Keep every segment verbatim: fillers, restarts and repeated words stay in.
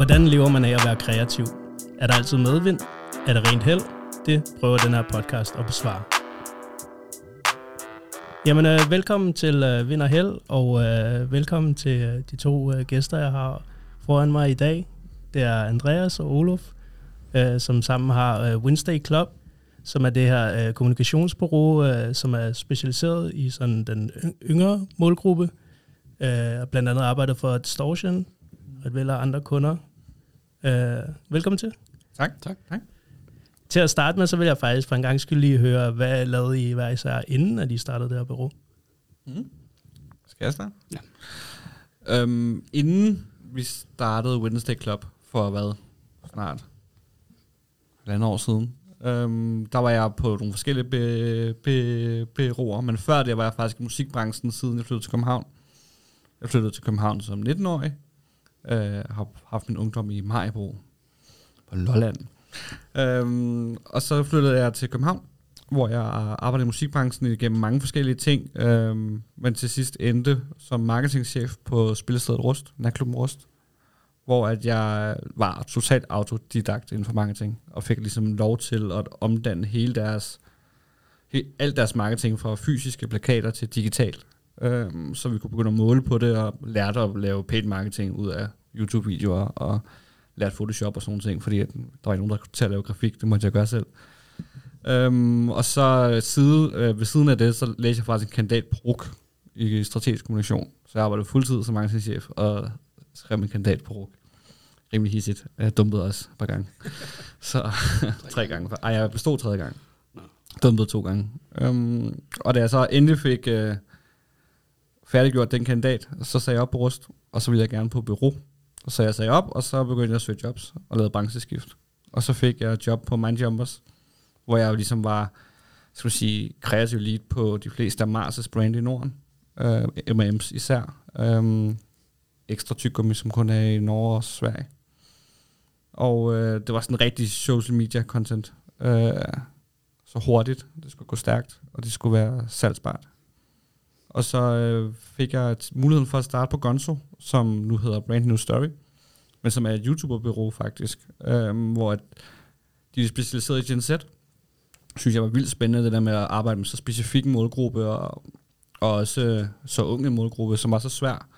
Hvordan lever man af at være kreativ? Er der altid medvind? Er der rent held? Det prøver den her podcast at besvare. Jamen, øh, velkommen til øh, Vind og Held, og øh, velkommen til øh, de to øh, gæster, jeg har foran mig i dag. Det er Andreas og Oluf, øh, som sammen har øh, Wednesday Club, som er det her øh, kommunikationsbureau, øh, som er specialiseret i sådan den yngre målgruppe, øh, og blandt andet arbejder for Distortion og et væld af andre kunder. Øh, velkommen til. Tak, tak, tak. Til at starte med, så vil jeg faktisk for en gang skyld lige høre, hvad lavede I hver især, inden at I startede det her bureau? Mm. Skal jeg starte? Ja. Øhm, inden vi startede Wednesday Club for hvad? Snart halvandet år siden. Øhm, der var jeg på nogle forskellige be- be- bureauer, men før det var jeg faktisk i musikbranchen, siden jeg flyttede til København. Jeg flyttede til København som nitten-årig. Jeg øh, har haft min ungdom i Maribo på Lolland. Øhm, og så flyttede jeg til København, hvor jeg arbejdede i musikbranchen igennem mange forskellige ting, øhm, men til sidst endte som marketingchef på spillestedet Rust, natklubben Rust, hvor at jeg var totalt autodidakt inden for marketing, og fik ligesom lov til at omdanne hele deres, hele, alt deres marketing fra fysiske plakater til digital, øhm, så vi kunne begynde at måle på det, og lærte at lave paid marketing ud af YouTube-videoer, og lært Photoshop og sådan ting, fordi der var ikke nogen, der kunne til at lave grafik, det måtte jeg gøre selv. Øhm, og så side, øh, ved siden af det, så læste jeg faktisk en kandidat på R U C i strategisk kommunikation, så jeg arbejdede fuldtid som marketingchef, og skrev min kandidat på R U C. Rimelig hissigt. Jeg dumpede også et par gange. Så tre gange. Ej, jeg bestod tredje gang. Dumpede to gange. Øhm, og da jeg så endelig fik øh, færdiggjort den kandidat, så sagde jeg op på Rust, og så ville jeg gerne på bureau. Og så jeg sagde op, og så begyndte jeg at søge jobs og lavede brancheskift. Og så fik jeg job på Mindjumpers, hvor jeg jo ligesom var, skal man sige, kreativ lead på de fleste af Mars' brand i Norden. Uh, M and M's især. Um, ekstra tyggegummi, som kun er i Norge og Sverige. Og uh, det var sådan rigtig social media content. Uh, så hurtigt, det skulle gå stærkt, og det skulle være salgsbart. Og så øh, fik jeg t- muligheden for at starte på Gonzo, som nu hedder Brand New Story, men som er et YouTuber-bureau faktisk, øh, hvor at de er specialiseret i Gen Z. Synes jeg var vildt spændende, det der med at arbejde med så specifik en målgruppe, og, og også øh, så unge en målgruppe, som var så svær.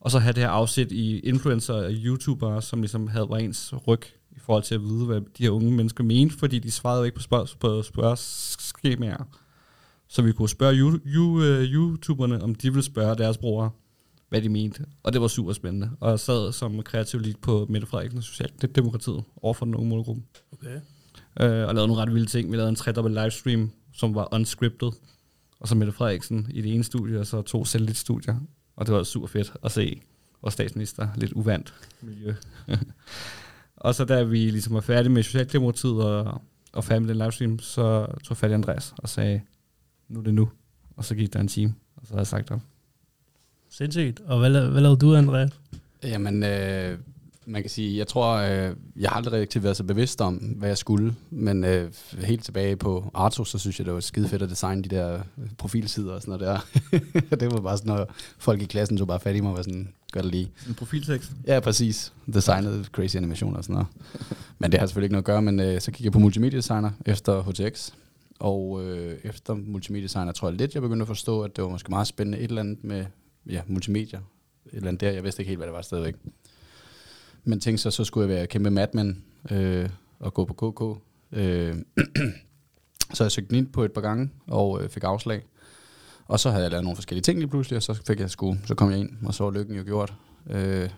Og så have det her afsæt i influencer og YouTubere, som ligesom havde var ens ryg i forhold til at vide, hvad de her unge mennesker mente, fordi de svarede jo ikke på spørg- på spørgeskemaer. Så vi kunne spørge you, you, uh, YouTuberne, om de ville spørge deres brugere, hvad de mente. Og det var super spændende. Og jeg sad som kreativ lead på Mette Frederiksen og Socialdemokratiet overfor den unge målgruppe. Okay. Uh, og lavede nogle ret vilde ting. Vi lavede en tredobbelt livestream, som var unscripted. Og så Mette Frederiksen i det ene studie, og så to satellitstudier. Og det var super fedt at se. Og statsminister, lidt uvandt miljø. Og så da vi ligesom var færdige med Socialdemokratiet og, og færdige med den livestream, så tog fat i Andreas og sagde, nu er det nu. Og så gik der en time, og så havde jeg sagt op. Sindssygt. Og hvad, la- hvad lavede du, Andreas? Jamen, øh, man kan sige, jeg tror, øh, jeg har aldrig rigtig været så bevidst om, hvad jeg skulle, men øh, helt tilbage på Artus, så synes jeg, det var skide fedt at designe de der profilsider og sådan noget der. Det var bare sådan, når folk i klassen tog bare fat i mig og var sådan, gør det lige. En profiltekst? Ja, præcis. Designede crazy animationer og sådan noget. Men det har selvfølgelig ikke noget at gøre, men øh, så gik jeg på multimediedesigner efter H T X. Og øh, efter multimediedesigner tror jeg lidt, jeg begyndte at forstå, at det var måske meget spændende et eller andet med ja, multimedier. Et eller andet der, jeg vidste ikke helt, hvad det var stadigvæk. Men tænkte så, så skulle jeg være kæmpe madman øh, og gå på K K. Øh, så jeg søgte ind på et par gange og øh, fik afslag. Og så havde jeg lavet nogle forskellige ting lige pludselig, og så fik jeg sku, så kom jeg ind, og så var lykken jo gjort. Øh,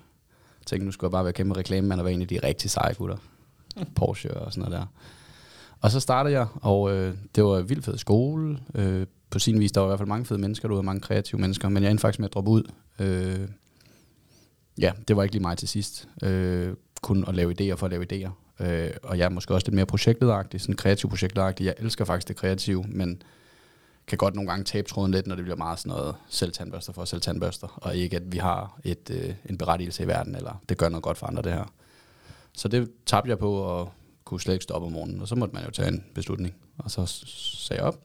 tænkte, nu skulle jeg bare være kæmpe reklamemand og være en af de rigtig seje gutter. Porsche og sådan noget der. Og så startede jeg, og øh, det var en vildt fed skole. Øh, på sin vis, der var i hvert fald mange fede mennesker derude, mange kreative mennesker, men jeg endte faktisk med at droppe ud. Øh, ja, det var ikke lige mig til sidst. Øh, kun at lave idéer for at lave idéer. Øh, og jeg er måske også lidt mere projektlederagtig, sådan kreativ projektlederagtig. Jeg elsker faktisk det kreative, men kan godt nogle gange tabe tråden lidt, når det bliver meget sådan noget selvtandbørster for selvtandbørster, og ikke at vi har et, øh, en berettigelse i verden, eller det gør noget godt for andre, det her. Så det tabte jeg på, og kunne slet ikke stoppe om morgenen, og så måtte man jo tage en beslutning, og så sagde jeg op.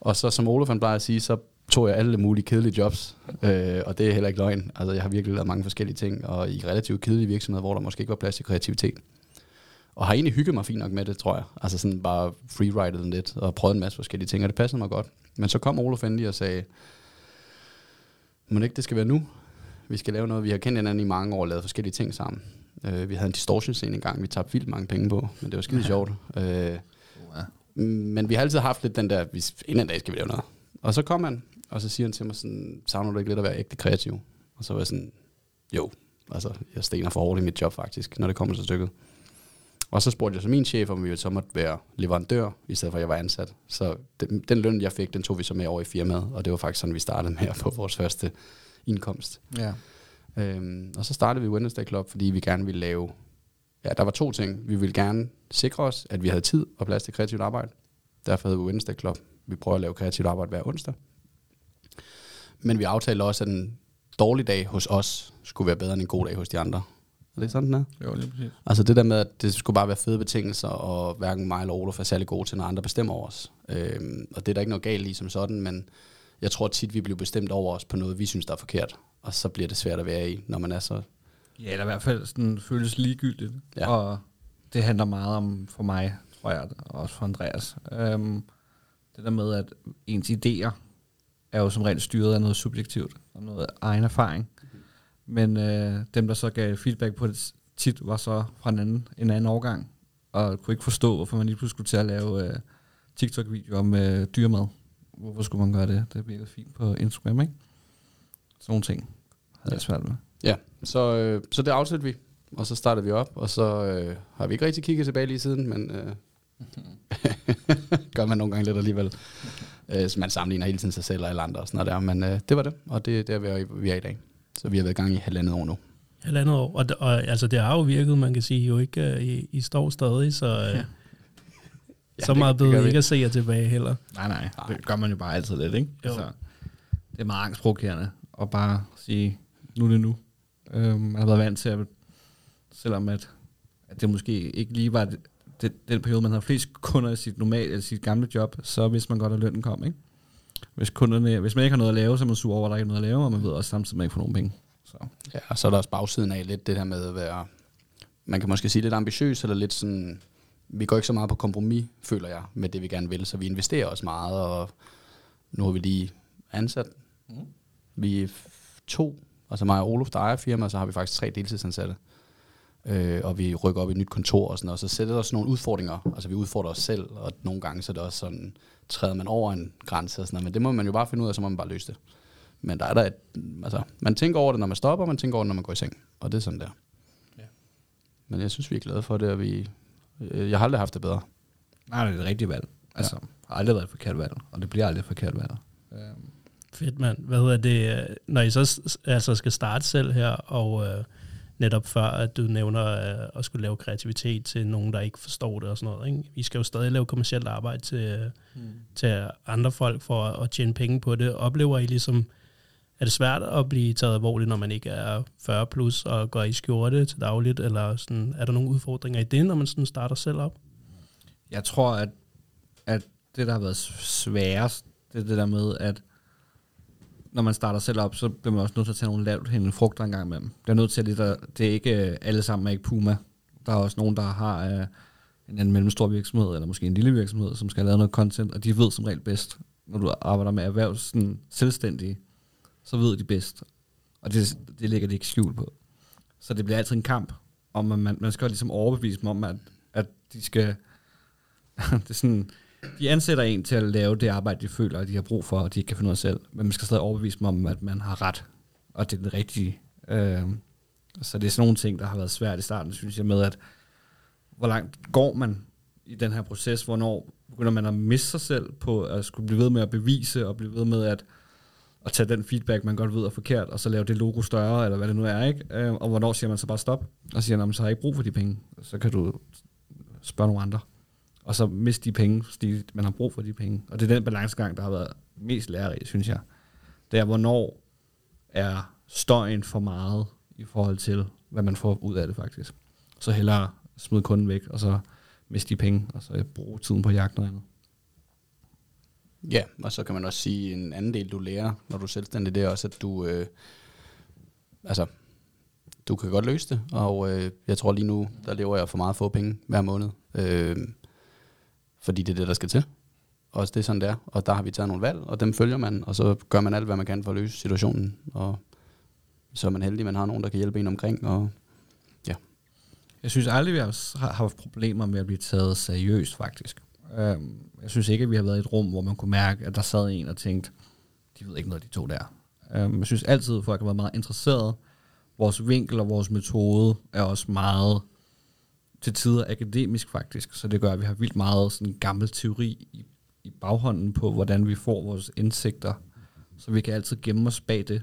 Og så, som Oluf han plejer at sige, så tog jeg alle mulige kedelige jobs, øh, og det er heller ikke løgn. Altså, jeg har virkelig lavet mange forskellige ting, og i relativt kedelige virksomheder, hvor der måske ikke var plads til kreativitet. Og har egentlig hygget mig fint nok med det, tror jeg. Altså sådan bare freeridet den lidt, og prøvet en masse forskellige ting, og det passede mig godt. Men så kom Oluf endelig og sagde, må ikke det skal være nu? Vi skal lave noget. Vi har kendt hinanden i mange år og lavet forskellige ting sammen. Øh, vi havde en Distortion-scene engang, vi tabte vildt mange penge på, men det var skide ja. sjovt. Øh, ja. Men vi har altid haft lidt den der, vi, inden dag skal vi lave noget. Og så kom han, og så siger han til mig sådan, savner du ikke lidt at være ægte kreativ? Og så var jeg sådan, jo, altså jeg stener for hårdt i mit job faktisk, når det kommer til stykket. Og så spurgte jeg så min chef, om vi så måtte være leverandør, i stedet for at jeg var ansat. Så den, den løn, jeg fik, den tog vi så med over i firmaet, og det var faktisk sådan, vi startede med at få vores første indkomst. Ja. Øhm, og så startede vi Wednesday Club, fordi vi gerne ville lave, ja, der var to ting. Vi ville gerne sikre os, at vi havde tid og plads til kreativt arbejde. Derfor havde vi Wednesday Club. Vi prøver at lave kreativt arbejde hver onsdag. Men vi aftalte også, at en dårlig dag hos os skulle være bedre end en god dag hos de andre. Er det sådan, den er? Jo, lige præcis. Altså det der med, at det skulle bare være fede betingelser, og hverken mig eller Oluf er særlig gode til, når andre bestemmer over os. Øhm, og det er der ikke noget galt i som sådan, men jeg tror tit, vi bliver bestemt over os på noget, vi synes, der er forkert. Og så bliver det svært at være i, når man er så... Ja, eller i hvert fald sådan føles ligegyldigt. Ja. Og det handler meget om, for mig, tror jeg, og også for Andreas. Øhm, det der med, at ens idéer er jo som rent styret af noget subjektivt, og noget egen erfaring. Men øh, dem, der så gav feedback på det tit, var så fra en anden, en anden årgang, og kunne ikke forstå, hvorfor man lige pludselig skulle til at lave øh, TikTok-videoer om øh, dyremad. Hvorfor skulle man gøre det? Det virkede fint på Instagram, ikke? Sådan nogle ting havde jeg svært med. Ja, så, øh, så det afsætter vi, og så startede vi op, og så øh, har vi ikke rigtig kigget tilbage lige siden, men øh, gør man nogle gange lidt alligevel. Okay. Øh, så man sammenligner hele tiden sig selv og alle andre og sådan noget der, men øh, det var det, og det, det er der, vi er i dag. Så vi har været i gang i halvandet år nu. Halvandet år, og, og altså det har jo virket, man kan sige, jo ikke, uh, I, I står stadig, så, uh, ja. Ja, så meget bedre ikke at se jer tilbage heller. Nej, nej, nej, det gør man jo bare altid lidt, ikke? Altså, det er meget angstprovokerende at bare sige, nu er det nu. Øhm, man har været vant til, at, selvom at, at det måske ikke lige var det, det, den periode, man har flest kunder i sit normalt eller sit gamle job, så vidste man godt, at lønnen kom, ikke? Hvis, kunderne, hvis man ikke har noget at lave, så er man sur over, at der ikke er noget at lave, og man ved også samtidig, at man ikke får nogen penge. Så. Ja, og så er der også bagsiden af lidt det her med at være, man kan måske sige lidt ambitiøs, eller lidt sådan, vi går ikke så meget på kompromis, føler jeg, med det vi gerne vil, så vi investerer også meget, og nu har vi lige ansat. Mm. Vi er to, altså mig og Oluf, der ejer firma, og så har vi faktisk tre deltidsansatte, øh, og vi rykker op i et nyt kontor og sådan noget, og så sætter der også nogle udfordringer, altså vi udfordrer os selv, og nogle gange så er det også sådan, træder man over en grænse og sådan noget, men det må man jo bare finde ud af, så må man bare løse det. Men der er der et, altså, man tænker over det, når man stopper, man tænker over det, når man går i seng, og det er sådan der. Ja. Men jeg synes, vi er glade for det, og vi, øh, jeg har aldrig haft det bedre. Nej, det er et rigtigt valg. Altså, ja. Har aldrig været et forkert valg, og det bliver aldrig et forkert valg. Øhm. Fedt, mand. Hvad hedder det, når I så altså, skal starte selv her, og øh, netop før, at du nævner øh, at skulle lave kreativitet til nogen, der ikke forstår det og sådan noget, ikke? I skal jo stadig lave kommercielt arbejde til, øh, mm. til andre folk for at, at tjene penge på det. Oplever I ligesom, er det svært at blive taget alvorligt, når man ikke er fyrre plus og går i skjorte til dagligt, eller sådan, er der nogle udfordringer i det, når man sådan starter selv op? Jeg tror, at, at det, der har været sværest, det er det der med, at når man starter selv op, så bliver man også nødt til at tage nogle lavt hængende frugter en gang imellem. Det er nødt til lidt at, det er ikke alle sammen er ikke Puma. Der er også nogen, der har øh, en anden mellemstor virksomhed, eller måske en lille virksomhed, som skal lave noget content, og de ved som regel bedst, når du arbejder med erhverv, sådan selvstændige, så ved de bedst. Og det, det ligger de ikke skjul på. Så det bliver altid en kamp, og man, man skal ligesom overbevise dem om, at, at de skal... det er sådan, de ansætter en til at lave det arbejde, de føler, at de har brug for, og de ikke kan finde noget selv. Men man skal stadig overbevise dem om, at man har ret, og det er det rigtige. Øh, så det er sådan nogle ting, der har været svært i starten, synes jeg, med at hvor langt går man i den her proces, hvornår begynder man at miste sig selv på at skulle blive ved med at bevise, og blive ved med at og tage den feedback, man godt ved er forkert, og så lave det logo større, eller hvad det nu er, ikke? Og hvornår siger man så bare stop, og siger, så har jeg ikke brug for de penge, så kan du spørge nogle andre, og så miste de penge, fordi man har brug for de penge. Og det er den balancegang, der har været mest lærerig, synes jeg. Det er, hvornår er støjen for meget i forhold til, hvad man får ud af det faktisk. Så hellere smide kunden væk, og så miste de penge, og så bruge tiden på jagt og andet. Ja, og så kan man også sige, en anden del, du lærer, når du er selvstændig, det er også, at du, øh, altså, du kan godt løse det, og øh, jeg tror lige nu, der lever jeg for meget få penge hver måned, øh, fordi det er det, der skal til. Og det er sådan, det er, og der har vi taget nogle valg, og dem følger man, og så gør man alt, hvad man kan for at løse situationen, og så er man heldig, man har nogen, der kan hjælpe en omkring, og ja. Jeg synes aldrig, vi har haft problemer med at blive taget seriøst, faktisk. Jeg synes ikke, at vi har været i et rum, hvor man kunne mærke, at der sad en og tænkte, de ved ikke noget, de to der. Jeg synes altid, at folk har været meget interesserede. Vores vinkel og vores metode er også meget til tider akademisk, faktisk. Så det gør, at vi har vildt meget sådan gammel teori i baghånden på, hvordan vi får vores indsigter. Så vi kan altid gemme os bag det.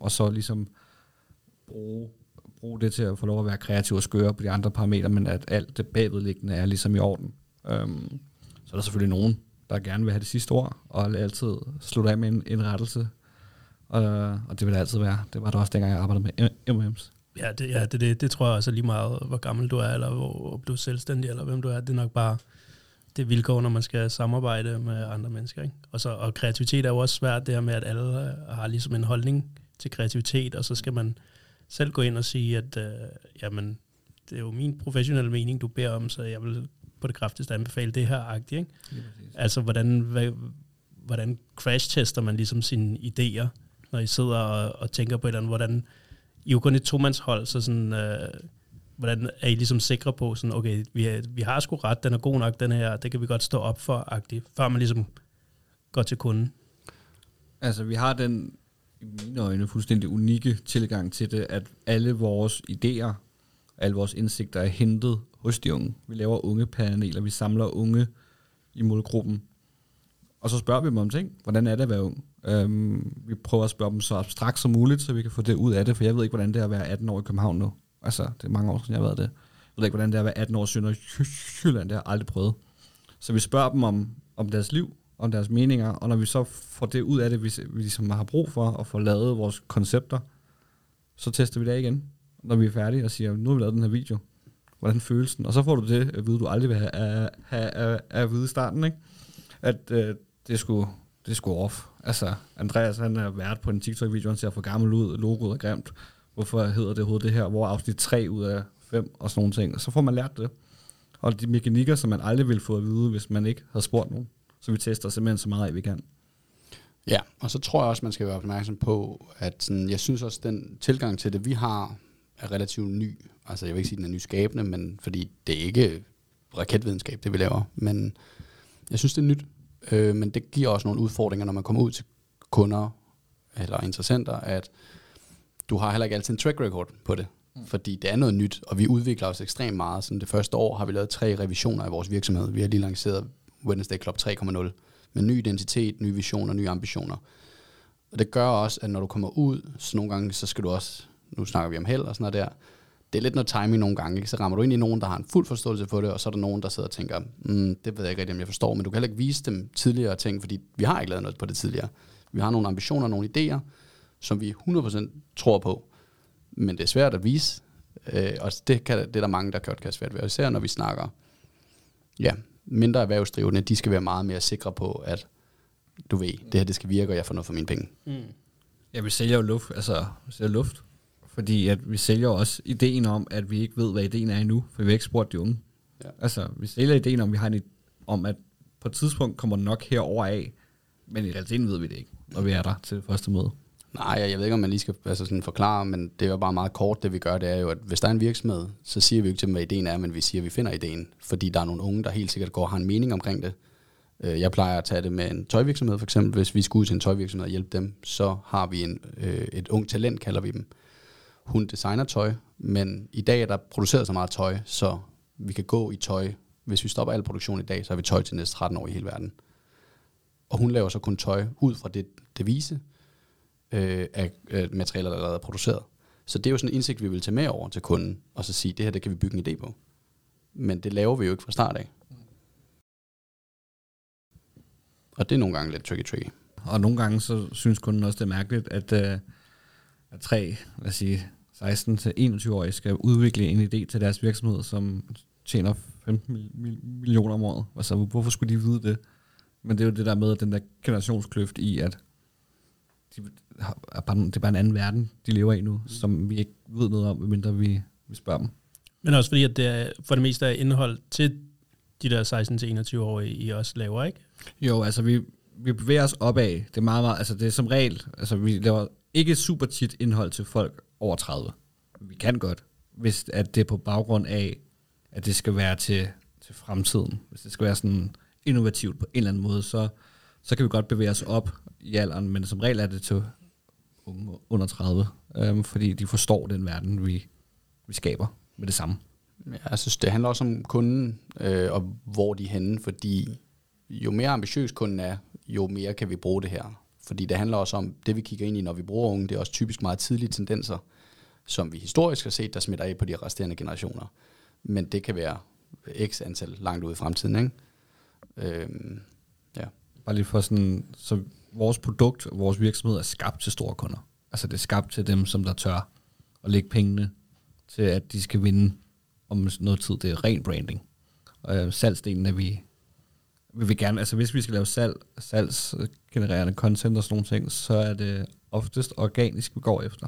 Og så ligesom bruge... bruge det til at få lov at være kreativ og skøre på de andre parametre, men at alt det bagvedliggende er ligesom i orden. Um, så er der selvfølgelig nogen, der gerne vil have det sidste ord, og altid slutte af med en, en rettelse. Uh, og det vil det altid være. Det var det også, dengang jeg arbejdede med M and M's. Ja, det, ja, det, det, det tror jeg også lige meget, hvor gammel du er, eller hvor du er selvstændig, eller hvem du er. Det er nok bare det vilkår, når man skal samarbejde med andre mennesker. Ikke? Og, så, og kreativitet er jo også svært, det her med, at alle har ligesom en holdning til kreativitet, og så skal man selv gå ind og sige, at øh, jamen, det er jo min professionelle mening, du beder om, så jeg vil på det kraftigste anbefale det her-agtigt. Ikke? Altså, hvordan, hvad, hvordan crash-tester man ligesom sine idéer, når I sidder og, og tænker på et eller andet, hvordan, I er jo kun et tomandshold, så sådan, øh, hvordan er I ligesom sikre på, sådan, okay, vi har, vi har sgu ret, den er god nok, den her, det kan vi godt stå op for-agtigt, før man ligesom går til kunden. Altså, vi har den, i mine øjne, fuldstændig unikke tilgang til det, at alle vores idéer, alle vores indsigter er hentet hos de unge. Vi laver ungepaneler, vi samler unge i målgruppen, og så spørger vi dem om ting. Hvordan er det at være ung? Øhm, vi prøver at spørge dem så abstrakt som muligt, så vi kan få det ud af det, for jeg ved ikke, hvordan det er at være atten år i København nu. Altså, det er mange år siden, jeg har været det. Jeg ved ikke, hvordan det er at være atten år i Sønderjylland, det har jeg aldrig prøvet. Så vi spørger dem om, om deres liv, om deres meninger, og når vi så får det ud af det, vi, vi ligesom har brug for, og får lavet vores koncepter, så tester vi det igen, når vi er færdige, og siger, nu har vi lavet den her video, hvordan føles den? Og så får du det at vide, du aldrig vil have, have, have, have at vide i starten, ikke? At øh, det er sgu, det er sgu off. Altså, Andreas, han er vært på en TikTok-video, han ser for gammel ud, logoet er grimt, hvorfor hedder det hovedet det her, hvor afsnit tre ud af fem, og sådan nogle ting, og så får man lært det. Og de mekanikker, som man aldrig ville få at vide, hvis man ikke havde spurgt nogen. Så vi tester simpelthen så meget, vi kan. Ja, og så tror jeg også, man skal være opmærksom på, at sådan, jeg synes også, den tilgang til det, vi har, er relativt ny. Altså, jeg vil ikke sige, den er nyskabende, men fordi det er ikke raketvidenskab, det vi laver. Men jeg synes, det er nyt. Øh, men det giver også nogle udfordringer, når man kommer ud til kunder eller interessenter, at du har heller ikke altid en track record på det. Mm. Fordi det er noget nyt, og vi udvikler os ekstremt meget. Sådan det første år har vi lavet tre revisioner af vores virksomhed. Vi har lige lanceret Wednesday Club tre punkt nul, med ny identitet, nye visioner, nye ambitioner. Og det gør også, at når du kommer ud, så nogle gange, så skal du også, nu snakker vi om held og sådan noget der, det er lidt noget timing nogle gange, ikke? Så rammer du ind i nogen, der har en fuld forståelse for det, og så er der nogen, der sidder og tænker, mm, det ved jeg ikke rigtig, om jeg forstår, men du kan heller ikke vise dem tidligere ting, fordi vi har ikke lavet noget på det tidligere. Vi har nogle ambitioner, nogle idéer, som vi hundrede procent tror på, men det er svært at vise, øh, og det, kan, det er der mange, der godt kan være svært ved, og især når vi snakker, ja, mindre erhvervsdrivende, de skal være meget mere sikre på, at du ved, det her det skal virke, og jeg får noget for mine penge. Mm. Ja, vi sælger jo luft, altså vi sælger luft, fordi at vi sælger også ideen om, at vi ikke ved, hvad ideen er endnu, for vi har ikke spurgt de unge. Ja. Altså, vi sælger ideen om, vi har en om, at på et tidspunkt kommer nok herover af, men i realiteten ved vi det ikke, når vi er der til første møde. Nej, jeg, jeg ved ikke, om man lige skal altså sådan forklare, men det er jo bare meget kort, det vi gør, det er jo, at hvis der er en virksomhed, så siger vi ikke til dem, hvad ideen er, men vi siger, at vi finder ideen, fordi der er nogle unge, der helt sikkert går og har en mening omkring det. Jeg plejer at tage det med en tøjvirksomhed, for eksempel, hvis vi skal ud til en tøjvirksomhed og hjælpe dem, så har vi en, øh, et ung talent, kalder vi dem. Hun designer tøj, men i dag er der produceret så meget tøj, så vi kan gå i tøj. Hvis vi stopper al produktion i dag, så har vi tøj til næste tretten år i hele verden. Og hun laver så kun tøj ud fra det devise, af materialer, der allerede er produceret. Så det er jo sådan en indsigt, vi vil tage med over til kunden, og så sige, det her, det kan vi bygge en idé på. Men det laver vi jo ikke fra start af. Og det er nogle gange lidt tricky-tricky. Og nogle gange, så synes kunden også, det er mærkeligt, at, at tre, lad os sige, seksten til enogtyve-årige skal udvikle en idé til deres virksomhed, som tjener femten millioner om året. Altså, hvorfor skulle de vide det? Men det er jo det der med den der generationskløft i, at de er bare, det er bare en anden verden, de lever i nu, som vi ikke ved noget om, medmindre vi, vi spørger dem. Men også fordi, at det er for det meste er indhold til de der seksten til enogtyve-årige, I også laver, ikke? Jo, altså vi, vi bevæger os opad. Det er meget, meget, altså det er som regel, altså vi laver ikke super tit indhold til folk over tredive. Vi kan godt, hvis at det er på baggrund af, at det skal være til, til fremtiden. Hvis det skal være sådan innovativt på en eller anden måde, så, så kan vi godt bevæge os op i alderen, men som regel er det til unge under tredive, øhm, fordi de forstår den verden, vi, vi skaber med det samme. Jeg synes, det handler også om kunden, øh, og hvor de er henne, fordi jo mere ambitiøs kunden er, jo mere kan vi bruge det her. Fordi det handler også om, det vi kigger ind i, når vi bruger unge, det er også typisk meget tidlige tendenser, som vi historisk har set, der smitter af på de resterende generationer. Men det kan være x antal langt ude i fremtiden, ikke? Øhm, ja. Bare lige for sådan, så vores produkt, vores virksomhed er skabt til store kunder. Altså det er skabt til dem, som der tør at lægge pengene til, at de skal vinde om noget tid. Det er ren branding. Og øh, salgsdelen er vi, vil vi gerne, altså hvis vi skal lave salg, salgsgenererende content og sådan nogle ting, så er det oftest organisk, vi går efter.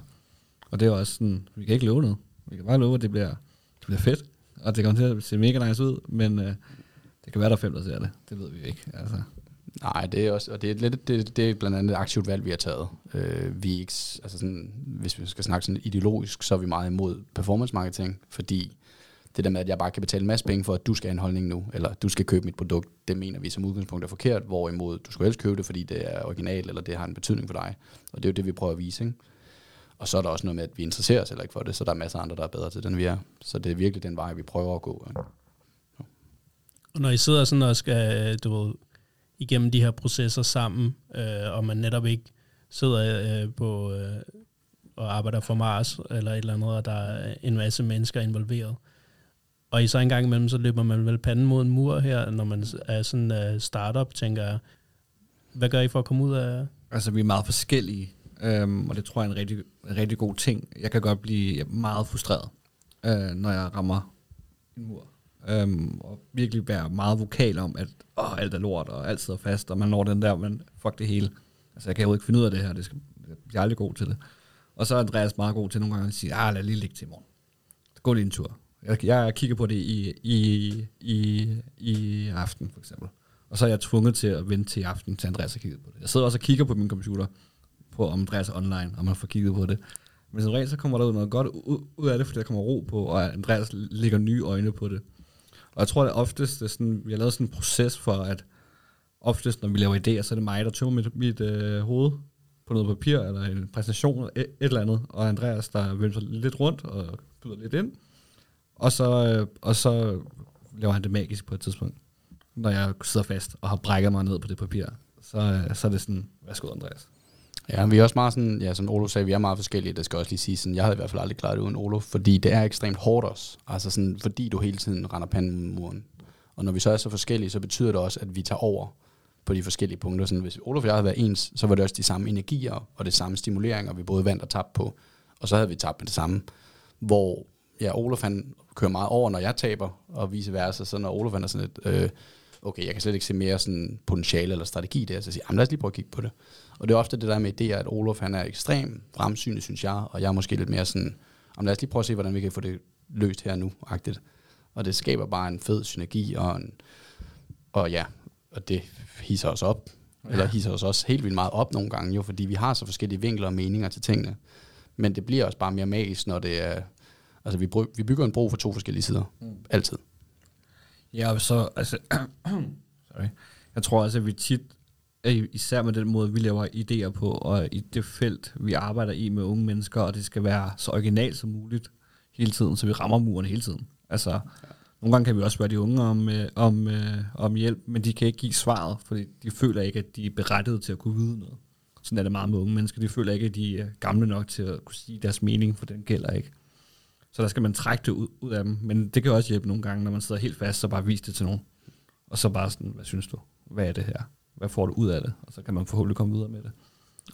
Og det er også sådan, vi kan ikke love noget. Vi kan bare love, at det bliver, det bliver fedt, og det kommer til at se mega nice ud, men øh, det kan være, der er fem, der ser det. Det ved vi ikke. Altså. Nej, det er også, og det er, lidt, det, det er blandt andet et aktivt valg, vi har taget. Øh, vi ikke, altså sådan, hvis vi skal snakke sådan ideologisk, så er vi meget imod performance marketing, fordi det der med, at jeg bare kan betale en masse penge for, at du skal have en holdning nu, eller du skal købe mit produkt, det mener vi som udgangspunkt er forkert, hvorimod du skulle helst købe det, fordi det er original, eller det har en betydning for dig. Og det er jo det, vi prøver at vise, ikke? Og så er der også noget med, at vi interesserer os heller ikke for det, så der er masser af andre, der er bedre til den, vi er. Så det er virkelig den vej, vi prøver at gå. Ja. Og når I sidder sådan og skal, du ved, igennem de her processer sammen, øh, og man netop ikke sidder øh, på øh, og arbejder for Mars, eller et eller andet, og der er en masse mennesker involveret, og I så en gang imellem, så løber man vel panden mod en mur her, når man er sådan en uh, startup, tænker jeg, hvad gør I for at komme ud af? Altså, vi er meget forskellige. Um, og det tror jeg er en rigtig, en rigtig god ting. Jeg kan godt blive meget frustreret, uh, når jeg rammer en mur. Um, og virkelig være meget vokal om, at oh, alt er lort, og alt sidder fast, og man når den der, men fuck det hele. Altså, jeg kan jo ikke finde ud af det her, det skal, jeg bliver aldrig god til det. Og så er Andreas meget god til nogle gange at sige, ah, lad lige ligge til i morgen. Gå lige en tur. Jeg, jeg kigger på det i, i, i, i aften, for eksempel. Og så er jeg tvunget til at vente til aften, til Andreas har kigget på det. Jeg sidder også og kigger på min computer, på om Andreas online, og man får kigget på det. Men som regel, så kommer der ud noget godt ud af det, fordi der kommer ro på, og Andreas lægger nye øjne på det. Og jeg tror, det oftest, det er sådan, vi har lavet sådan en proces for, at oftest, når vi laver idéer, så er det mig, der tømmer mit, mit øh, hoved på noget papir, eller en præsentation, et, et eller andet, og Andreas, der vender lidt rundt, og byder lidt ind, og så, øh, og så laver han det magisk på et tidspunkt. Når jeg sidder fast, og har brækket mig ned på det papir, så, øh, så er det sådan, værsgo Andreas. Ja, vi er også meget sådan, ja, som Oluf sagde, vi er meget forskellige, det skal også lige sige, sådan, jeg havde i hvert fald aldrig klaret det uden Oluf, fordi det er ekstremt hårdt også, altså sådan, fordi du hele tiden render panden mod muren. Og når vi så er så forskellige, så betyder det også, at vi tager over på de forskellige punkter. Sådan, hvis Oluf og jeg havde været ens, så var det også de samme energier og det samme stimuleringer, vi både vandt og tabte på, og så havde vi tabt med det samme. Hvor, ja, Oluf han kører meget over, når jeg taber, og vice versa, så når Oluf han er sådan lidt... Øh, okay, jeg kan slet ikke se mere sådan potentiale eller strategi der, så jeg siger, jamen lad os lige prøve at kigge på det. Og det er ofte det der med idéer, at Oluf han er ekstrem fremsynet, synes jeg, og jeg er måske lidt mere sådan, jamen lad os lige prøve at se, hvordan vi kan få det løst her nu, agtigt. Og det skaber bare en fed synergi, og, en, og ja, og det hisser os op, ja. Eller hisser os også helt vildt meget op nogle gange jo, fordi vi har så forskellige vinkler og meninger til tingene. Men det bliver også bare mere magisk, når det er, altså vi, bry, vi bygger en bro for to forskellige sider, mm. altid. Ja, så altså, sorry. Jeg tror altså, at vi tit, især med den måde, vi laver idéer på, og i det felt, vi arbejder i med unge mennesker, og det skal være så originalt som muligt hele tiden, så vi rammer muren hele tiden. Altså, ja. Nogle gange kan vi også spørge de unge om, øh, om, øh, om hjælp, men de kan ikke give svaret, fordi de føler ikke, at de er berettiget til at kunne vide noget. Sådan er det meget med unge mennesker. De føler ikke, at de er gamle nok til at kunne sige deres mening, for den gælder ikke. Så der skal man trække det ud, ud af dem. Men det kan også hjælpe nogle gange, når man sidder helt fast, så bare vise det til nogen. Og så bare sådan, hvad synes du? Hvad er det her? Hvad får du ud af det? Og så kan man forhåbentlig komme videre med det.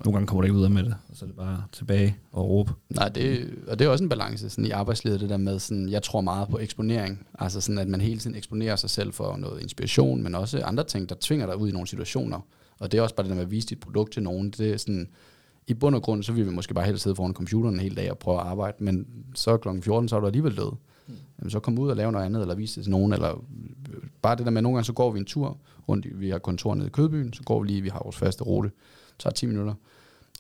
Nogle gange kommer der ikke ud af med det, og så er det bare tilbage og råbe. Nej, det, og det er også en balance sådan i arbejdslivet, det der med, sådan, jeg tror meget på eksponering. Altså sådan, at man hele tiden eksponerer sig selv for noget inspiration, men også andre ting, der tvinger dig ud i nogle situationer. Og det er også bare det der med at vise dit produkt til nogen. Det er sådan, i bund og grund, så vil vi måske bare helst sidde foran computeren en hel dag og prøve at arbejde, men så klokken fjorten, så er du alligevel død. Jamen, så kom ud og lave noget andet, eller vise det til nogen, eller bare det der med, nogle gange så går vi en tur rundt, vi har kontor nede i Kødbyen, så går vi lige, vi har vores faste rute, så er ti minutter.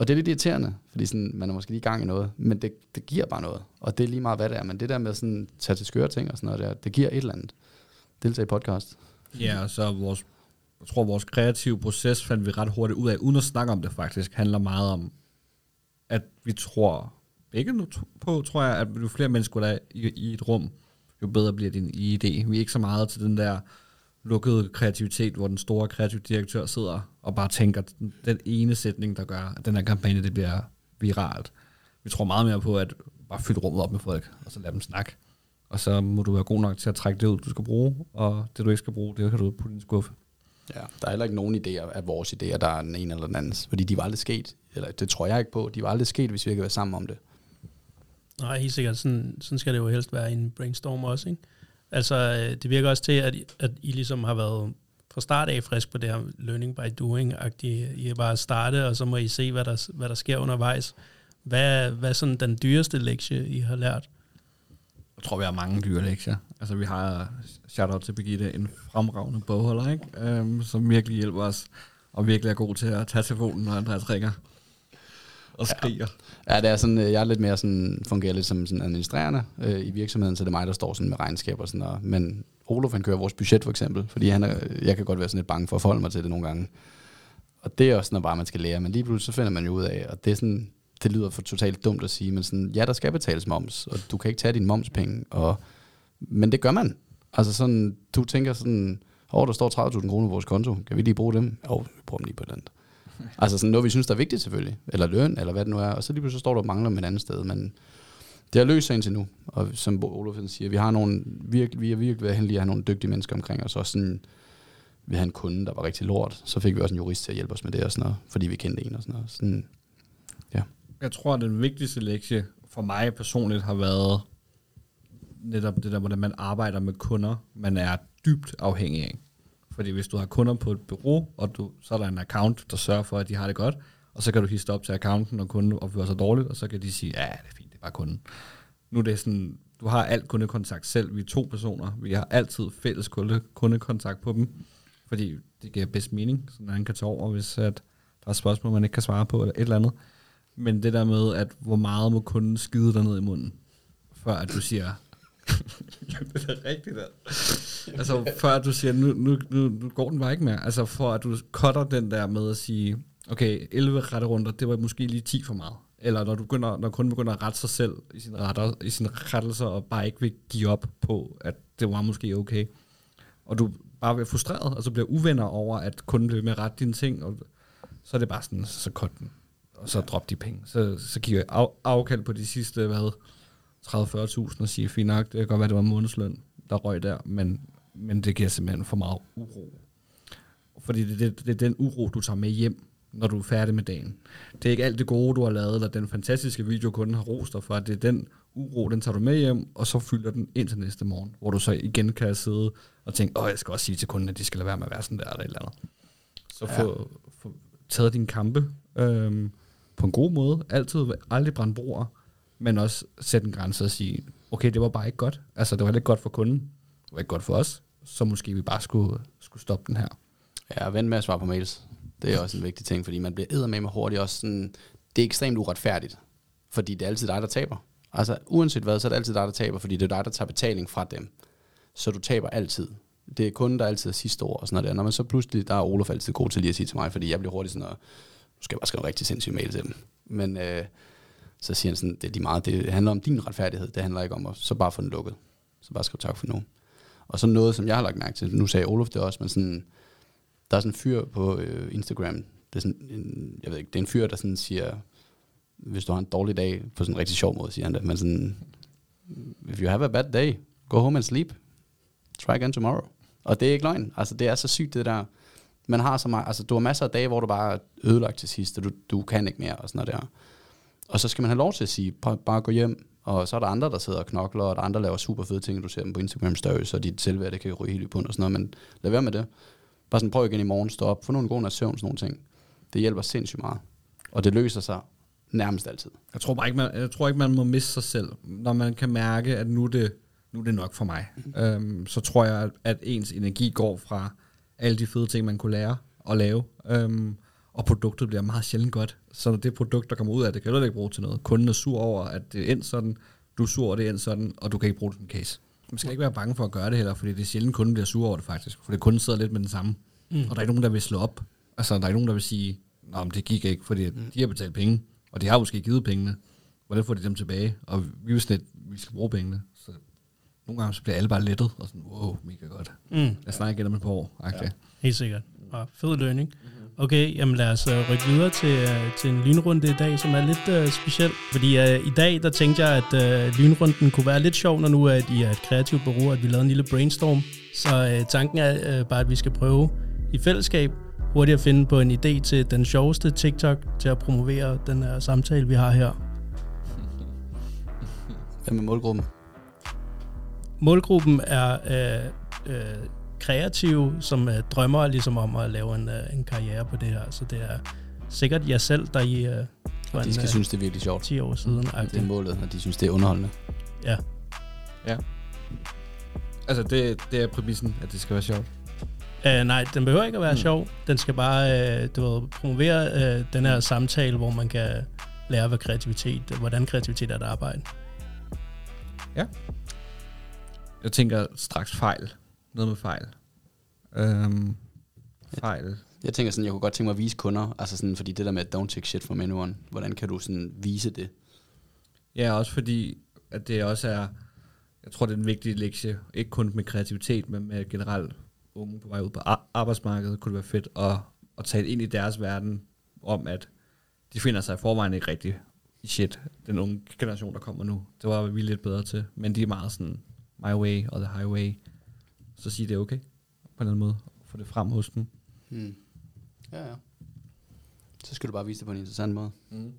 Og det er lidt irriterende, fordi sådan, man er måske lige i gang i noget, men det, det giver bare noget, og det er lige meget, hvad det er, men det der med sådan tage til skøre ting og sådan noget der, det giver et eller andet. Deltage i podcast. Ja, og så vores, jeg tror vores kreative proces fandt vi ret hurtigt ud af, uden at snakke om det faktisk, handler meget om, at vi tror, ikke på, tror jeg, at jo flere mennesker der er i, i et rum, jo bedre bliver din idé. Vi er ikke så meget til den der lukkede kreativitet, hvor den store kreative direktør sidder og bare tænker den ene sætning, der gør, at den her kampagne, det bliver viralt. Vi tror meget mere på, at bare fylde rummet op med folk, og så lade dem snakke. Og så må du være god nok til at trække det ud, du skal bruge, og det du ikke skal bruge, det kan du putte i en skuffe. Ja, der er heller ikke nogen idéer af vores idéer, der er den ene eller den andens, fordi de var aldrig sket, eller det tror jeg ikke på, de var aldrig sket, hvis vi ikke var sammen om det. Nej, helt sikkert. Sådan, sådan skal det jo helst være i en brainstorm også, ikke? Altså, det virker også til, at I, at I ligesom har været fra start af frisk på det her learning by doing-agtige. I har bare startet, og så må I se, hvad der, hvad der sker undervejs. Hvad, hvad er sådan den dyreste lektie, I har lært? Jeg tror, vi har mange dyre lektier. Altså, vi har, shout-out til Birgitte, en fremragende bogholder, ikke? Um, som virkelig hjælper os, og virkelig er god til at tage telefonen, når Andreas ringer. Og skriger. Ja, ja, det er sådan, jeg er lidt mere sådan, fungerer lidt som sådan administrerende øh, i virksomheden, så det er mig, der står sådan med regnskab og sådan noget. Men Oluf, han kører vores budget for eksempel, fordi han er, jeg kan godt være sådan lidt bange for at forholde mig til det nogle gange. Og det er også noget bare, man skal lære, men lige pludselig så finder man jo ud af, og det er sådan, det lyder for totalt dumt at sige, men sådan, ja, der skal betales moms, og du kan ikke tage dine momspenge, og, men det gør man. Altså sådan, du tænker sådan, åh, der står tredive tusind kroner på vores konto, kan vi lige bruge dem? Åh, oh, vi bruger dem lige på et andet. Altså sådan noget, vi synes, der er vigtigt selvfølgelig, eller løn, eller hvad det nu er, og så lige pludselig står der og mangler med et andet sted, men det har løst sig indtil nu, og som Oluf siger, vi har nogle, virkelig, vi har virkelig været heldige at have nogle dygtige mennesker omkring os, og sådan, vi havde en kunde, der var rigtig lort, så fik vi også en jurist til at hjælpe os med det og sådan noget, fordi vi kendte en og sådan noget, sådan, ja. Jeg tror, at den vigtigste lektie for mig personligt har været netop det der, hvordan man arbejder med kunder, man er dybt afhængig af. Fordi hvis du har kunder på et bureau, og du, så er der en account, der sørger for, at de har det godt, og så kan du hisse op til accounten, og kunden opfører sig dårligt, og så kan de sige, ja, det er fint, det er bare kunden. Nu er det sådan, du har alt kundekontakt selv, vi er to personer, vi har altid fælles kunde, kundekontakt på dem, fordi det giver bedst mening, så man kan tage over, hvis at der er spørgsmål, man ikke kan svare på, eller et eller andet. Men det der med, at hvor meget må kunden skide dig ned i munden, før at du siger... det er rigtigt der. Altså før du siger nu, nu, nu, nu går den bare ikke mere. Altså for at du cutter den der med at sige okay, elleve rette runder, det var måske lige ti for meget. Eller når du begynder, når kunden begynder at rette sig selv i sine retter, i sine rettelser, og bare ikke vil give op på at det var måske okay, og du bare bliver frustreret, og så bliver uvenner over at kunden bliver med at rette dine ting, og så er det bare sådan, så cut den, og så drop de penge. Så, så giver jeg af, afkald på de sidste hvad tredive til fyrre tusind og sige, fint nok, det kan godt være, det var månedsløn, der røg der, men, men det giver simpelthen for meget uro. Fordi det, det, det er den uro, du tager med hjem, når du er færdig med dagen. Det er ikke alt det gode, du har lavet, eller den fantastiske video, kunden har rost dig for, det er den uro, den tager du med hjem, og så fylder den ind til næste morgen, hvor du så igen kan sidde og tænke, åh, jeg skal også sige til kunden, at de skal lade være med at være sådan der, eller et eller andet. Så ja. få, få taget dine kampe øhm, på en god måde, altid, aldrig brænde broer, men også sætte en grænse og sige, okay, det var bare ikke godt. Altså, det var ikke godt for kunden, det var ikke godt for os, så måske vi bare skulle, skulle stoppe den her. Ja, vend med at svare på mails. Det er også en vigtig ting, fordi man bliver eddermame hurtigt også sådan, det er ekstremt uretfærdigt, fordi det er altid dig, der taber. Altså, uanset hvad, så er det altid dig, der taber, fordi det er dig, der tager betaling fra dem. Så du taber altid. Det er kunden, der altid er sidste ord og sådan noget der. Når man så pludselig, der er Oluf altid god til lige at sige til mig, fordi jeg bliver hurtigt sådan, at nu skal jeg bare skrive en rigtig sindssyg mail til dem. Men øh, så siger han sådan, det er lige meget, det handler om din retfærdighed, det handler ikke om at så bare få den lukket. Så bare skriv tak for nu. Og så noget, som jeg har lagt mærke til, nu sagde Oluf det også, men sådan, der er sådan en fyr på øh, Instagram, det er sådan en, jeg ved ikke, det er en fyr, der sådan siger, hvis du har en dårlig dag, på sådan en rigtig sjov måde, siger han det, men sådan, if you have a bad day, go home and sleep, try again tomorrow. Og det er ikke løgn, altså det er så sygt det der, man har så meget, altså du har masser af dage, hvor du bare er ødelagt til sidst, og du, du kan ikke mere, og sådan noget der. Og så skal man have lov til at sige, bare gå hjem, og så er der andre, der sidder og knokler, og der andre, der laver super fede ting, du ser dem på Instagram stories, så dit selvværd, det kan ryge helt i bund og sådan noget, men lad være med det. Bare sådan, prøv igen i morgen, stå op, få nogle gode nat søvn, sådan nogle ting. Det hjælper sindssygt meget, og det løser sig nærmest altid. Jeg tror bare ikke, man, jeg tror ikke, man må miste sig selv, når man kan mærke, at nu er det, nu er det nok for mig. Mm-hmm. Øhm, så tror jeg, at ens energi går fra alle de fede ting, man kunne lære at lave, øhm, og produktet bliver meget sjældent godt. Så når det produkt, der kommer ud af det, kan du ikke bruge til noget. Kunden er sur over, at det endte sådan, du er sur over, det endte sådan, og du kan ikke bruge det som case. Man skal ikke være bange for at gøre det heller, fordi det er sjældent, kunden bliver sur over det faktisk. Fordi kunden sidder lidt med den samme, mm. og der er ikke nogen, der vil slå op. Altså, der er ikke nogen, der vil sige, nej, det gik ikke, fordi mm. de har betalt penge, og de har måske givet pengene. Hvordan får de dem tilbage? Og vi vil slet, vi skal bruge pengene. Så nogle gange så bliver alle bare lettet, og sådan, wow, mega godt. Mm. Lad snakke igen om et par år. Okay. Ja. Helt sikkert. Og fed learning. Okay, jamen lad os uh, rykke videre til, uh, til en lynrunde i dag, som er lidt uh, speciel. Fordi uh, i dag, der tænkte jeg, at uh, lynrunden kunne være lidt sjov, når nu at I er et kreativt bureau, at vi lavede en lille brainstorm. Så uh, tanken er uh, bare, at vi skal prøve i fællesskab hurtigt at finde på en idé til den sjoveste TikTok til at promovere den her samtale, vi har her. Hvem er målgruppen? Målgruppen er øh, øh, kreative, som øh, drømmer ligesom om at lave en, øh, en karriere på det her. Så det er sikkert jer selv, der I... Øh, og de skal en, øh, synes, det er virkelig sjovt. ti år siden. Mm, det er målet, og de synes, det er underholdende. Ja. Ja. Altså, det, det er præmissen, at det skal være sjovt. Uh, nej, den behøver ikke at være mm. sjov. Den skal bare uh, du ved, promovere uh, den her samtale, hvor man kan lære, hvad kreativitet, hvordan kreativitet er et arbejde. Ja. Jeg tænker straks fejl. Noget med fejl. Øhm, fejl. Jeg, jeg tænker sådan, jeg kunne godt tænke mig at vise kunder, altså sådan, fordi det der med, don't take shit from anyone, hvordan kan du sådan vise det? Ja, også fordi, at det også er, jeg tror, det er en vigtig lektie, ikke kun med kreativitet, men med generelt unge på vej ud på arbejdsmarkedet, kunne det være fedt at, at tage ind i deres verden, om at de finder sig i forvejen ikke rigtig i shit, den unge generation, der kommer nu. Det var vi lidt bedre til, men de er meget sådan, my way or the highway, så sig det okay, på en eller anden måde, få det frem hos dem. Hmm. Ja, ja. Så skal du bare vise det på en interessant måde. Mm.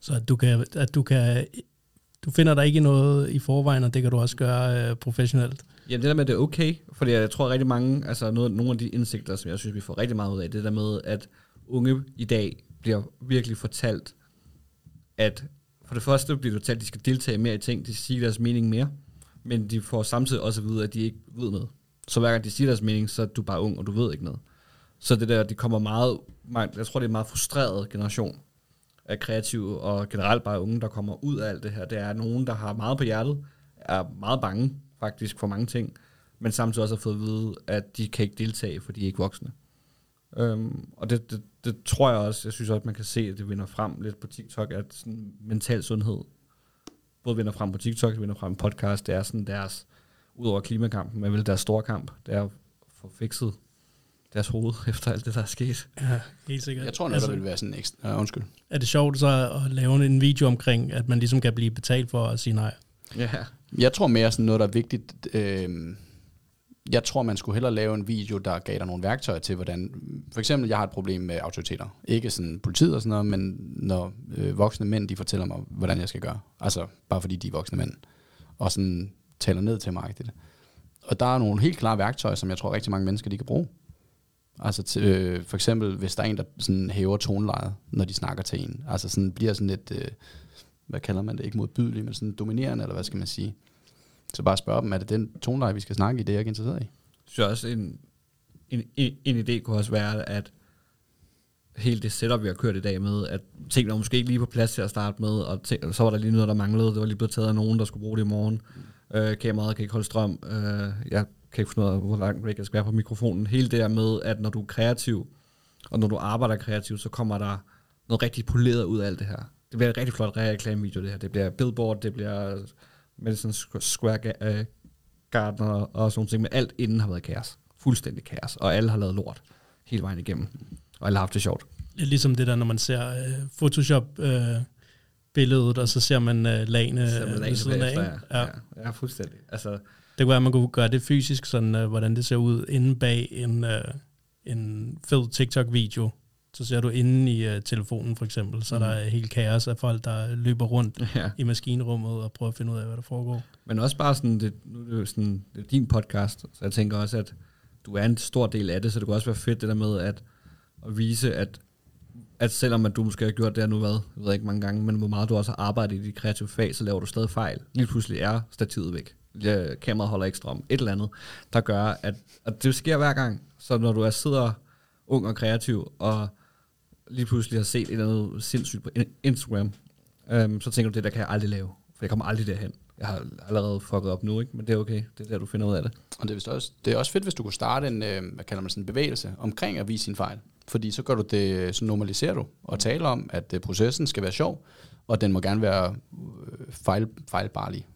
Så at du kan, at du kan, du finder dig ikke noget i forvejen, og det kan du også gøre øh, professionelt. Ja, det der med, det er okay, fordi jeg tror rigtig mange, altså noget, nogle af de indsigter, som jeg synes, vi får rigtig meget ud af, det der med, at unge i dag bliver virkelig fortalt, at for det første bliver fortalt, at de skal deltage mere i ting, de siger deres mening mere, men de får samtidig også at vide, at de ikke ved noget. Så hver gang de siger deres mening, så er du bare ung, og du ved ikke noget. Så det der, de kommer meget, jeg tror, det er en meget frustreret generation af kreative, og generelt bare unge, der kommer ud af alt det her. Det er nogen, der har meget på hjertet, er meget bange faktisk for mange ting, men samtidig også har fået at vide, at de kan ikke deltage, for de er ikke voksne. Øhm, og det, det, det tror jeg også, jeg synes også, at man kan se, at det vinder frem lidt på TikTok, at sådan mental sundhed både vinder frem på TikTok, det vinder frem på podcast, det er sådan deres, udover klimakampen, men vel deres store kamp, det er at få fikset deres hoved efter alt det, der er sket. Ja, helt sikkert. Jeg tror nok, altså, der vil være sådan en ekstra... Ja, undskyld. Er det sjovt så at lave en video omkring, at man ligesom kan blive betalt for at sige nej? Ja. Jeg tror mere sådan noget, der er vigtigt. Øh, jeg tror, man skulle hellere lave en video, der gav dig nogle værktøjer til, hvordan... For eksempel, jeg har et problem med autoriteter. Ikke sådan politiet og sådan noget, men når øh, voksne mænd, de fortæller mig, hvordan jeg skal gøre. Altså, bare fordi de er voksne mænd. Og sådan taler ned til mig. Det. Og der er nogle helt klare værktøjer, som jeg tror, rigtig mange mennesker, de kan bruge. Altså til, øh, for eksempel, hvis der er en, der sådan hæver tonelejet, når de snakker til en. Altså sådan bliver sådan lidt... Øh, hvad kalder man det, ikke modbydelig, men sådan dominerende, eller hvad skal man sige. Så bare spørge dem, er det den toneleje, vi skal snakke i, det er jeg ikke interesseret i? Så også en, en, en, en idé kunne også være, at hele det setup, vi har kørt i dag med, at ting var måske ikke lige på plads til at starte med, og ting, så var der lige noget, der manglede, det var lige blevet taget af nogen, der skulle bruge det i morgen. Mm. Øh, kameraet kan ikke holde strøm, øh, jeg kan ikke finde ud af, hvor langt væk jeg skal være på mikrofonen. Hele det der med, at når du er kreativ, og når du arbejder kreativt, så kommer der noget rigtig poleret ud af alt det her. Det bliver et rigtig flot reklamevideo, det her. Det bliver billboard, det bliver Madison Square Garden og sådan ting. Men alt inden har været kaos. Fuldstændig kaos. Og alle har lavet lort hele vejen igennem. Og alle har haft det sjovt. Ligesom det der, når man ser uh, Photoshop-billedet, uh, og så ser man uh, lagene ved siden af. Ja. Ja, ja, fuldstændig. Altså, det kunne være, at man kunne gøre det fysisk, sådan, uh, hvordan det ser ud inde bag en, uh, en fed TikTok-video, så ser du inde i uh, telefonen for eksempel, så mm. der er helt kaos af folk, der løber rundt ja. i maskinrummet og prøver at finde ud af, hvad der foregår. Men også bare sådan, det, nu er det jo sådan, det er din podcast, så jeg tænker også, at du er en stor del af det, så det kunne også være fedt det der med at, at vise, at, at selvom at du måske har gjort det her nu, hvad, jeg ved ikke mange gange, men hvor meget du også har arbejdet i dit kreative fag, så laver du stadig fejl. Lige pludselig er stativet væk. Ja, kameraet holder ikke strøm. Et eller andet, der gør, at, at det sker hver gang. Så når du er sidder ung og kreativ, og lige pludselig har set et eller andet sindssygt på Instagram, øhm, så tænker du, det der kan jeg aldrig lave, for jeg kommer aldrig derhen. Jeg har allerede fucket op nu, ikke? Men det er okay. Det er der, du finder ud af det. Og det er også, det er også fedt, hvis du kunne starte en, øh, hvad kalder man sådan, en bevægelse omkring at vise sin fejl. Fordi så gør du det, så normaliserer du og taler om, at øh, processen skal være sjov, og den må gerne være øh, fejl, fejlbarlig.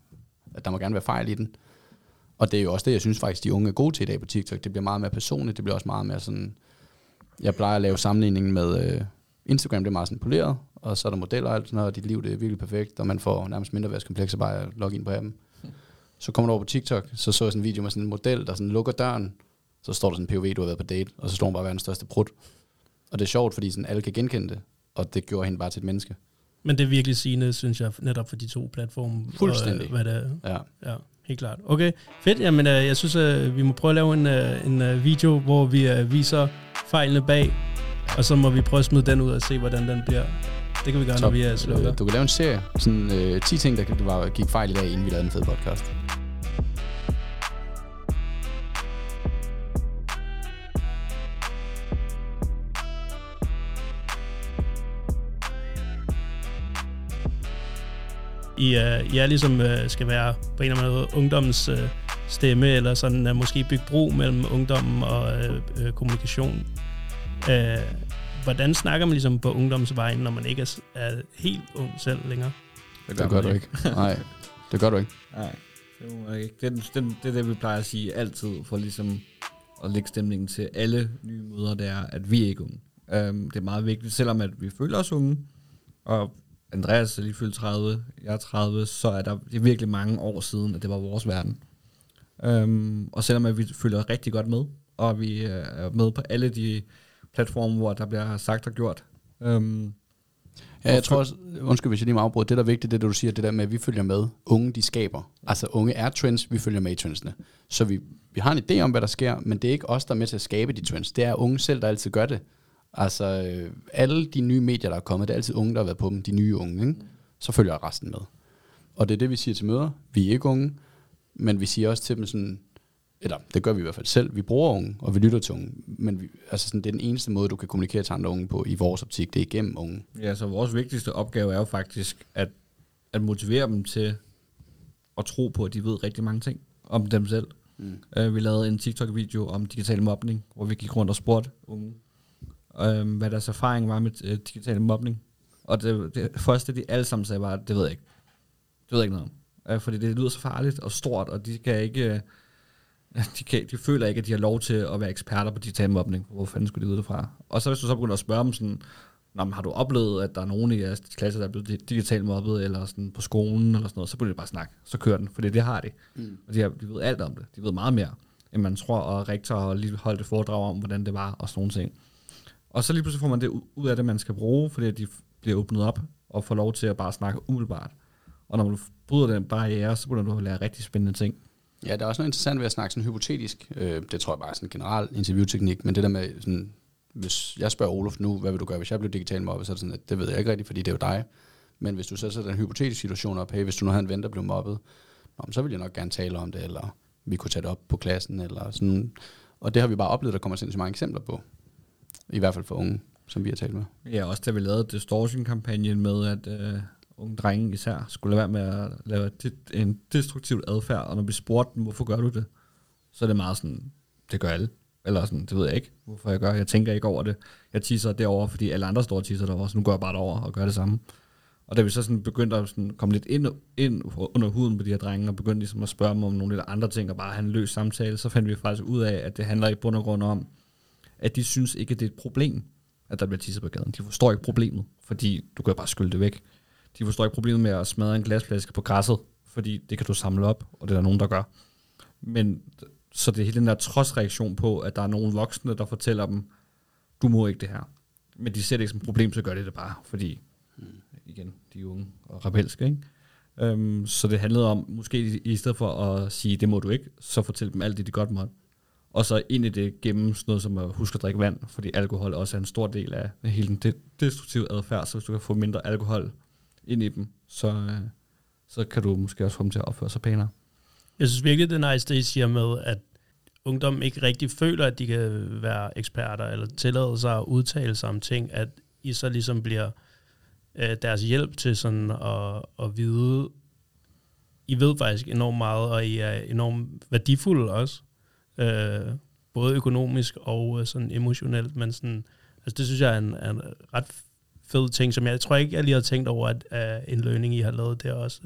At der må gerne være fejl i den. Og det er jo også det, jeg synes faktisk, de unge er gode til i dag på TikTok. Det bliver meget mere personligt, det bliver også meget mere sådan... Jeg plejer at lave sammenligningen med øh, Instagram, det er meget sådan poleret, og så er der modeller og alt sådan noget, og dit liv det er virkelig perfekt, og man får nærmest mindreværdskomplekser bare at logge ind på appen. Så kommer du over på TikTok, så så jeg sådan en video med sådan en model, der sådan lukker døren, så står der sådan en P O V, du har været på date, og så står hun bare verdens største brud. Og det er sjovt, fordi sådan alle kan genkende det, og det gjorde hende bare til et menneske. Men det er virkelig sigende, synes jeg, netop for de to platforme. Fuldstændig. Hvad det er. Ja. Ja, helt klart. Okay, fedt. Jamen, jeg synes, vi må prøve at lave en, en video, hvor vi viser fejlene bag, og så må vi prøve at smide den ud og se, hvordan den bliver. Det kan vi gøre, top, når vi er slukker. Du kan lave en serie. Sådan øh, ti ting, der gik fejl i dag, inden vi lavede en fed podcast. I, uh, I er ligesom uh, skal være på en eller anden måde ungdommens uh, stemme, eller sådan uh, måske bygge bro mellem ungdommen og uh, uh, kommunikation. Uh, hvordan snakker man ligesom på ungdomsvejen, når man ikke er, er helt ung selv længere? Det gør, det gør du ikke. ikke. Nej, det gør du ikke. Nej, det må man ikke. Det er det, det, det, vi plejer at sige altid, for ligesom at lægge stemningen til alle nye møder, det er, at vi er ikke unge. Um, det er meget vigtigt, selvom at vi føler os unge, og Andreas er lige fyldt tredive, jeg er tredive, så er der det er virkelig mange år siden, at det var vores verden. Øhm, og selvom at vi følger rigtig godt med, og vi er med på alle de platforme, hvor der bliver sagt og gjort. Øhm, ja, jeg tror også, undskyld hvis jeg lige må afbryde, det der er vigtigt, det er, du siger, det der med, at vi følger med. Unge, de skaber. Altså unge er trends, vi følger med i trendsene. Så vi, vi har en idé om, hvad der sker, men det er ikke os, der er med til at skabe de trends. Det er unge selv, der altid gør det. Altså, alle de nye medier, der er kommet, det er altid unge, der har været på dem, de nye unge, ikke? Så følger jeg resten med. Og det er det, vi siger til møder. Vi er ikke unge, men vi siger også til dem sådan, eller det gør vi i hvert fald selv, vi bruger unge, og vi lytter til unge, men vi, altså sådan, det er den eneste måde, du kan kommunikere til andre unge på i vores optik, det er igennem unge. Ja, så vores vigtigste opgave er jo faktisk at, at motivere dem til at tro på, at de ved rigtig mange ting om dem selv. Mm. Uh, vi lavede en TikTok-video om digital mobning, hvor vi gik rundt og spurgte unge, Øhm, hvad deres erfaring var med øh, digital mobning. Og det, det første, de alle sammen sagde, var, det ved jeg ikke. Det ved jeg ikke noget om. Øh, fordi det lyder så farligt og stort, og de kan ikke... Øh, de, kan, de føler ikke, at de har lov til at være eksperter på digital mobning. Hvor fanden skulle de vide det fra? Og så hvis du så begynder at spørge dem sådan, nå, men har du oplevet, at der er nogen i jeres klasse, der er blevet digitalt mobbet, eller sådan på skolen, eller sådan noget, så begynder de bare at snakke. Så kører den, fordi det har de. Mm. Og de, har, de ved alt om det. De ved meget mere, end man tror, og rektor har lige holdt et foredrag om, hvordan det var, og sådan nogle ting. Og så lige pludselig får man det ud af det, man skal bruge, fordi de bliver åbnet op og får lov til at bare snakke umiddelbart. Og når du bryder den barriere, så begynder du at lære rigtig spændende ting. Ja, der er også noget interessant ved at snakke sådan hypotetisk. Øh, det tror jeg bare er sådan en generel interviewteknik, men det der med, sådan, hvis jeg spørger Oluf nu, hvad vil du gøre, hvis jeg bliver digital mobbet, så er det sådan, at det ved jeg ikke rigtigt, fordi det er jo dig. Men hvis du så sætter en hypotetisk situation op, hey, hvis du nu havde en ven, der blev mobbet, nå, så vil jeg nok gerne tale om det, eller vi kunne tage det op på klassen, eller sådan. Og det har vi bare oplevet, der kommer sindssygt mange eksempler på. I hvert fald for unge, som vi har talt med. Ja, også da vi lavede Distortion-kampagnen med, at øh, unge drenge især skulle være med at lave en destruktiv adfærd, og når vi spurgte dem, hvorfor gør du det, så er det meget sådan, det gør alle. Eller sådan, det ved jeg ikke, hvorfor jeg gør. Jeg tænker ikke over det. Jeg tisser derovre, fordi alle andre store tisser derovre, så nu går jeg bare derover og gør det samme. Og da vi så sådan begyndte at sådan komme lidt ind, ind under huden på de her drenge, og begyndte ligesom at spørge dem om nogle lidt andre ting, og bare have en løs samtale, så fandt vi faktisk ud af, at det handler i bund og grund om, at de synes ikke, at det er et problem, at der bliver tisset på gaden. De forstår ikke problemet, fordi du kan bare skylle det væk. De forstår ikke problemet med at smadre en glasflaske på græsset, fordi det kan du samle op, og det er der nogen, der gør. Men Så det er hele den der trodsreaktion på, at der er nogle voksne, der fortæller dem, du må ikke det her. Men de ser det ikke som et problem, så gør det det bare, fordi, igen, de er unge og rebelske, ikke? Um, så det handlede om, måske i, i stedet for at sige, det må du ikke, så fortæl dem alt det, de godt måtte. Og så ind i det gennem sådan noget som at huske at drikke vand, fordi alkohol også er en stor del af hele den destruktive adfærd, så hvis du kan få mindre alkohol ind i dem, så, så kan du måske også få dem til at opføre sig pænere. Jeg synes virkelig, det er nice, det I siger med, at ungdommen ikke rigtig føler, at de kan være eksperter, eller tillade sig at udtale sig om ting, at I så ligesom bliver øh, deres hjælp til sådan at, at vide, I ved faktisk enormt meget, og I er enormt værdifulde også, øh, både økonomisk og øh, sådan emotionelt, men sådan, altså det synes jeg er en, er en ret fed ting, som jeg tror ikke, jeg lige har tænkt over, at, at en learning, I har lavet der også.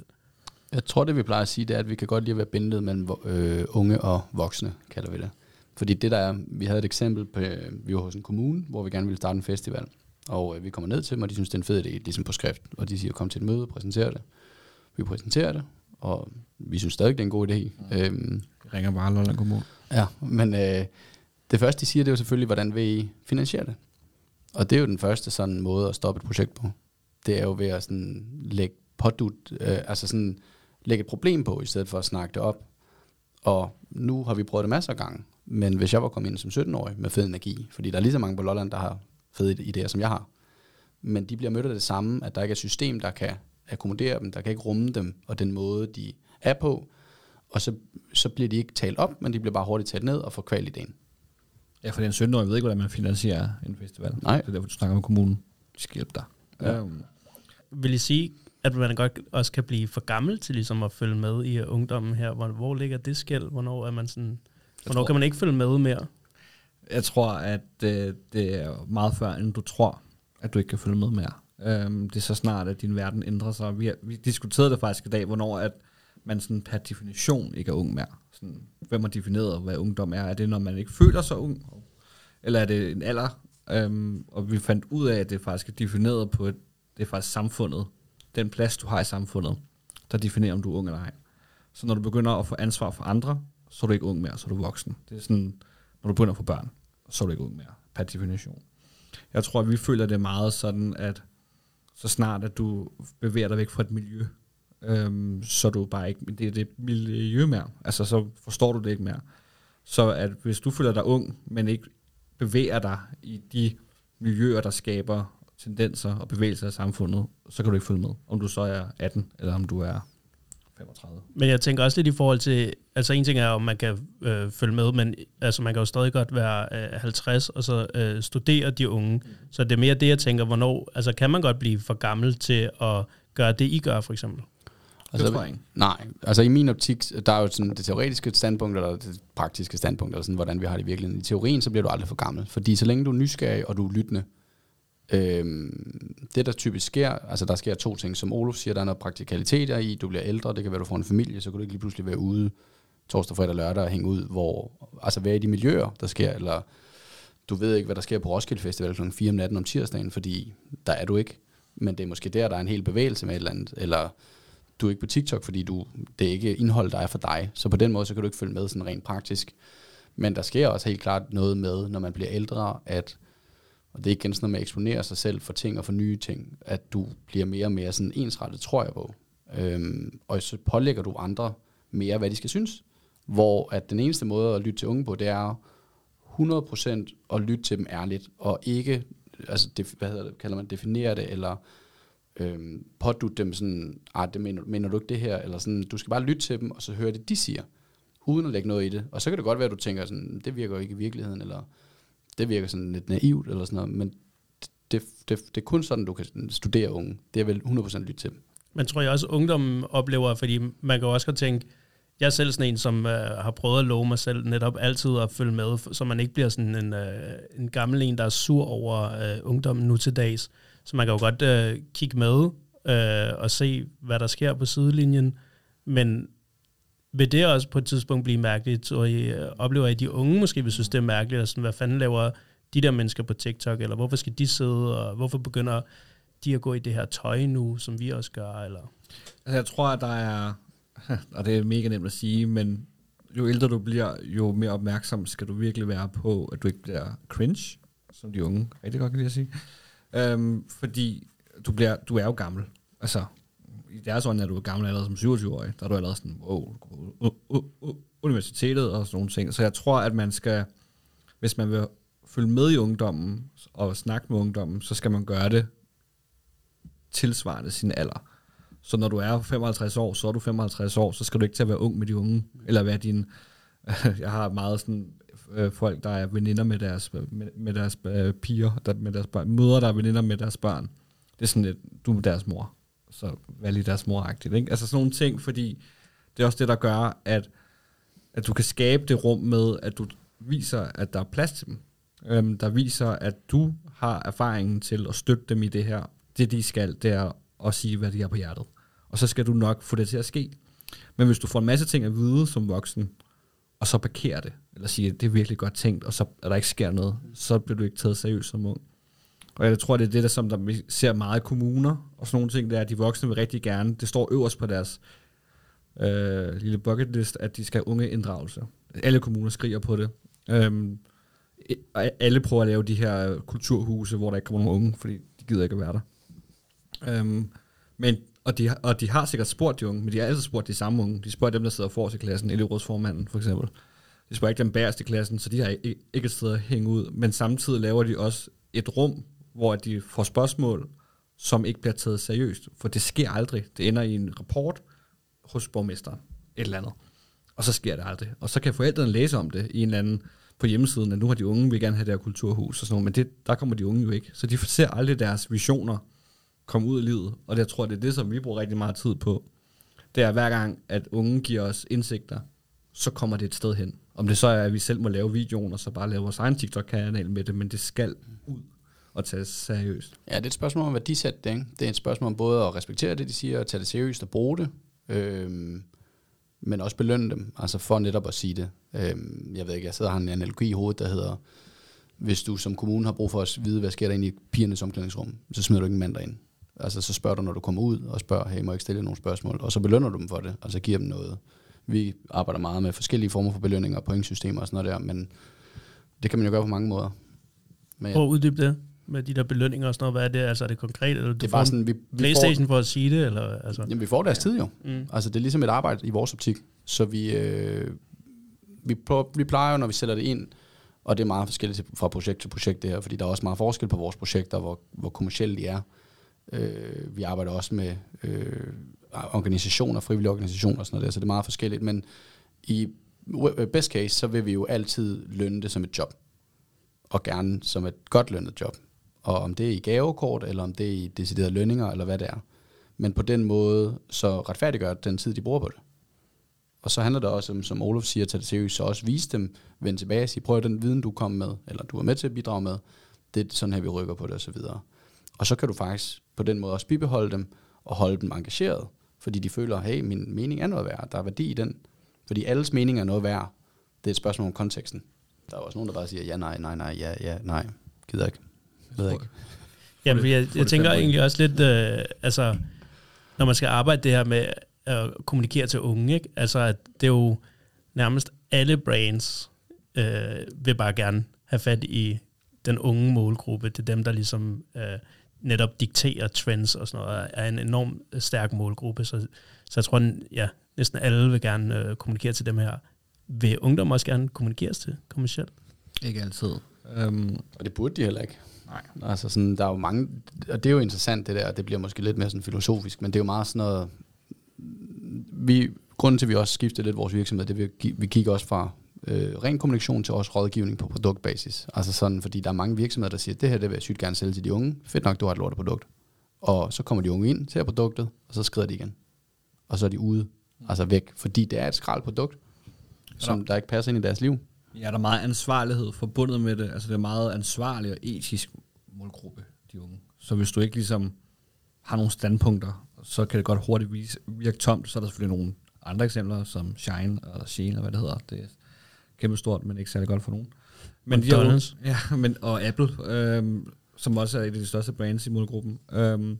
Jeg tror, det vi plejer at sige, det er, at vi kan godt lide at være bindet mellem øh, unge og voksne, kalder vi det. Fordi det der er, vi havde et eksempel på, vi var hos en kommune, hvor vi gerne ville starte en festival. Og øh, vi kommer ned til dem, og de synes, det er en fed idé, ligesom på skrift. Og de siger, kom til et møde og præsentere det. Vi præsenterer det, og vi synes stadig, det er en god idé. Ja. Øhm, det ringer bare Lolland Kommune. Ja, men øh, det første, de siger, det er jo selvfølgelig, hvordan vil I finansiere det? Og det er jo den første sådan måde at stoppe et projekt på. Det er jo ved at sådan lægge pådut, øh, altså sådan... lægge et problem på, i stedet for at snakke det op. Og nu har vi prøvet det masser af gange, men hvis jeg var kommet ind som sytten-årig med fed energi, fordi der er lige så mange på Lolland, der har fede idéer, som jeg har, men de bliver mødt af det samme, at der ikke er et system, der kan akkommodere dem, der kan ikke rumme dem, og den måde, de er på, og så, så bliver de ikke talt op, men de bliver bare hurtigt talt ned og får kvalt idéen. Ja, for den sytten-årig ved ikke, hvordan man finansierer en festival. Nej. Det er derfor, du snakker med kommunen. De skal hjælpe dig. Ja. Ja. Vil I sige... at man godt også kan blive for gammel til ligesom at følge med i ungdommen her. Hvor, hvor ligger det skel? Hvornår er man sådan? Hvornår tror, kan man ikke følge med mere? Jeg tror, at øh, det er meget før, end du tror, at du ikke kan følge med mere. Øhm, det er så snart, at din verden ændrer sig. Vi, har, vi diskuterede det faktisk i dag, hvornår at man sådan per definition ikke er ung mere. Sådan, hvem har defineret, hvad ungdom er? Er det, når man ikke føler sig ung? Eller er det en alder? Øhm, og vi fandt ud af, at det faktisk er defineret på, et, det er faktisk samfundet. Den plads, du har i samfundet, der definerer, om du er ung eller ej. Så når du begynder at få ansvar for andre, så er du ikke ung mere, så er du voksen. Det er sådan, når du begynder at få børn, så er du ikke ung mere, per definition. Jeg tror, at vi føler det meget sådan, at så snart, at du bevæger dig væk fra et miljø, øhm, så er du bare ikke, det er det miljø mere. Altså, så forstår du det ikke mere. Så at hvis du føler dig ung, men ikke bevæger dig i de miljøer, der skaber tendenser og bevægelser af samfundet, så kan du ikke følge med, om du så er atten, eller om du er femogtredive. Men jeg tænker også lidt i forhold til, altså en ting er, om man kan øh, følge med, men altså man kan jo stadig godt være øh, halvtreds, og så øh, studere de unge. Mm. Så det er mere det, jeg tænker, hvornår, altså kan man godt blive for gammel til at gøre det, I gør, for eksempel? Altså, det tror jeg ikke. Nej, altså i min optik, der er jo sådan det teoretiske standpunkt, eller det praktiske standpunkt, eller sådan, hvordan vi har det virkelig. I teorien, så bliver du aldrig for gammel, fordi så længe du er nysgerrig, og du er lyttende, det der typisk sker, altså der sker to ting, som Oluf siger, der er noget praktikaliteter i, du bliver ældre, det kan være du får en familie, så kan du ikke lige pludselig være ude torsdag, fredag, lørdag og hænge ud, hvor, altså være i de miljøer, der sker, eller du ved ikke, hvad der sker på Roskilde Festival klokken fire om natten om tirsdagen, fordi der er du ikke, men det er måske der, der er en hel bevægelse med et eller andet, eller du er ikke på TikTok, fordi du, det er ikke indhold, der er for dig, så på den måde, så kan du ikke følge med sådan rent praktisk, men der sker også helt klart noget med, når man bliver ældre, at og det er ikke sådan noget med at eksponere sig selv for ting og for nye ting, at du bliver mere og mere sådan ensrettet, tror jeg på. Øhm, og så pålægger du andre mere, hvad de skal synes. Hvor at den eneste måde at lytte til unge på, det er hundrede procent at lytte til dem ærligt, og ikke, altså def, hvad hedder det, kalder man definere det, eller øhm, pådutte dem sådan, ah, det mener, mener du ikke det her, eller sådan, du skal bare lytte til dem, og så høre det, de siger, uden at lægge noget i det. Og så kan det godt være, at du tænker sådan, det virker jo ikke i virkeligheden, eller... det virker sådan lidt naivt eller sådan noget, men det, det, det er kun sådan, du kan studere unge. Det er vel hundrede procent lytte til dem. Men tror jeg også, ungdommen oplever, fordi man kan også godt tænke, jeg er selv sådan en, som øh, har prøvet at love mig selv netop altid at følge med, så man ikke bliver sådan en, øh, en gammel en, der er sur over øh, ungdommen nu til dags. Så man kan jo godt øh, kigge med øh, og se, hvad der sker på sidelinjen, men vil det også på et tidspunkt blive mærkeligt, og I oplever, at de unge måske vil synes, det er mærkeligt, og sådan, hvad fanden laver de der mennesker på TikTok, eller hvorfor skal de sidde, og hvorfor begynder de at gå i det her tøj nu, som vi også gør, eller? Altså, jeg tror, at der er, og det er mega nemt at sige, men jo ældre du bliver, jo mere opmærksom skal du virkelig være på, at du ikke bliver cringe, som de unge rigtig godt kan lide at sige. Øhm, fordi du, bliver, du er jo gammel. Altså, i deres øjne er du gammel allerede som syvogtyve-årig. Der er du allerede sådan, wow, uh, uh, uh, universitetet og sådan nogle ting. Så jeg tror, at man skal, hvis man vil følge med i ungdommen og snakke med ungdommen, så skal man gøre det tilsvarende sin alder. Så når du er femoghalvtreds år, så er du femoghalvtreds år, så skal du ikke til at være ung med de unge, eller være din... Jeg har meget sådan øh, folk, der er veninder med deres, med, med deres øh, piger, der, med deres børn, mødre, der er veninder med deres børn. Det er sådan lidt, du er deres mor, så vær lige deres mor-agtigt, ikke? Altså sådan nogle ting, fordi det er også det, der gør, at, at du kan skabe det rum med, at du viser, at der er plads til dem. Øhm, der viser, at du har erfaringen til at støtte dem i det her. Det, de skal, det er og sige, hvad de er på hjertet. Og så skal du nok få det til at ske. Men hvis du får en masse ting at vide som voksen, og så parkerer det, eller siger, det er virkelig godt tænkt, og så er der ikke sker noget, så bliver du ikke taget seriøst som ung. Og jeg tror, det er det, der, som der vi ser meget kommuner, og sådan nogle ting, der er, at de voksne vil rigtig gerne, det står øverst på deres øh, lille bucket list, at de skal have unge inddragelse. Alle kommuner skriger på det. Øhm, alle prøver at lave de her kulturhuse, hvor der ikke kommer nogen unge, fordi de gider ikke at være der. Øhm, men, og, de, og de har sikkert spurgt de unge, men de har altid spurgt de samme unge. De spørger dem, der sidder forrest i klassen, elevrådsformanden for eksempel. De spørger ikke dem bagerst i klassen, så de har ikke, ikke et sted at hænge ud. Men samtidig laver de også et rum, hvor de får spørgsmål, som ikke bliver taget seriøst. For det sker aldrig. Det ender i en rapport hos borgmesteren, et eller andet. Og så sker det aldrig. Og så kan forældrene læse om det i en eller anden på hjemmesiden, at nu har de unge, vil gerne have det her kulturhus og sådan noget. Men det, der kommer de unge jo ikke. Så de ser aldrig deres visioner komme ud i livet, og det, jeg tror, det er det, som vi bruger rigtig meget tid på, det er hver gang, at unge giver os indsigter, så kommer det et sted hen. Om det så er, at vi selv må lave videoen, og så bare lave vores egen TikTok-kanal med det, men det skal ud og tages seriøst. Ja, det er et spørgsmål om værdisæt, det, ikke? Det er et spørgsmål om både at respektere det, de siger, og tage det seriøst og bruge det, øhm, men også belønne dem, altså for netop at sige det. Øhm, jeg ved ikke, jeg sidder og har en analogi i hovedet, der hedder, hvis du som kommune har brug for at vide, hvad sker der inde i pigernes omklædningsrum, så smider du ikke en mand derind. Altså, så spørger du, når du kommer ud, og spørger, hey, må jeg ikke stille nogle spørgsmål? Og så belønner du dem for det, og så giver dem noget. Vi arbejder meget med forskellige former for belønninger og pointsystemer og sådan noget der, men det kan man jo gøre på mange måder. Men, prøv at uddybe det med de der belønninger og sådan noget. Hvad er det? Altså, er det konkret? Eller det er bare sådan, vi, vi PlayStation får, for at sige det? Eller, altså? Jamen, vi får deres tid jo. Mm. Altså, det er ligesom et arbejde i vores optik. Så vi, øh, vi, prøver, vi plejer jo, når vi sætter det ind, og det er meget forskelligt fra projekt til projekt det her, fordi der er også meget forskel på vores projekter, hvor, hvor kommercielle de er. Øh, vi arbejder også med øh, organisationer, frivillige organisationer og sådan noget der, så det er meget forskelligt, men i best case, så vil vi jo altid lønne det som et job, og gerne som et godt lønnet job, og om det er i gavekort, eller om det er i deciderede lønninger, eller hvad det er, men på den måde, så retfærdiggør den tid, de bruger på det. Og så handler det også om, som Oluf siger, at tage det seriøst, så også vise dem, vende tilbage og sige, prøv den viden, du kom med, eller du er med til at bidrage med, det er sådan her, vi rykker på det, og så videre. Og så kan du faktisk på den måde også bibeholde dem, og holde dem engageret, fordi de føler, hey, min mening er noget værd, der er værdi i den. Fordi alles mening er noget værd. Det er et spørgsmål om konteksten. Der er også nogen, der bare siger, ja, nej, nej, nej, ja, ja, nej, gider ikke. Jeg ved ikke. Ja, for jeg, jeg tænker egentlig også lidt, øh, altså, når man skal arbejde det her med at kommunikere til unge, ikke? Altså, at det er jo nærmest alle brands øh, vil bare gerne have fat i den unge målgruppe. Det er dem, der ligesom... Øh, netop dikterer trends og sådan noget, er en enorm stærk målgruppe, så, så jeg tror, ja, næsten alle vil gerne øh, kommunikere til dem her. Vil ungdom også gerne kommunikeres til kommercielt? Ikke altid. Um, og det burde de heller ikke. Nej. Altså sådan, der er jo mange, og det er jo interessant det der, og det bliver måske lidt mere sådan filosofisk, men det er jo meget sådan noget, vi, grunden til, at vi også skifter lidt vores virksomhed, det er, at vi, vi kigger også fra Øh, ren kommunikation til også rådgivning på produktbasis. Altså sådan, fordi der er mange virksomheder, der siger, det her, det vil jeg sygt gerne sælge til de unge. Fedt nok, du har et lortet produkt. Og så kommer de unge ind, ser produktet, og så skrider de igen. Og så er de ude, altså væk. Fordi det er et skraldprodukt, som der ikke passer ind i deres liv. Ja, der er meget ansvarlighed forbundet med det. Altså det er meget ansvarlig og etisk målgruppe, de unge. Så hvis du ikke ligesom har nogle standpunkter, så kan det godt hurtigt vise, virke tomt. Så er der selvfølgelig nogle andre eksempler, som Shine og Sheen, og hvad det hedder. Det kæmpe stort, men ikke særlig godt for nogen. Men de jo, ja, men, og Apple, øhm, som også er et af de største brands i målgruppen. Øhm,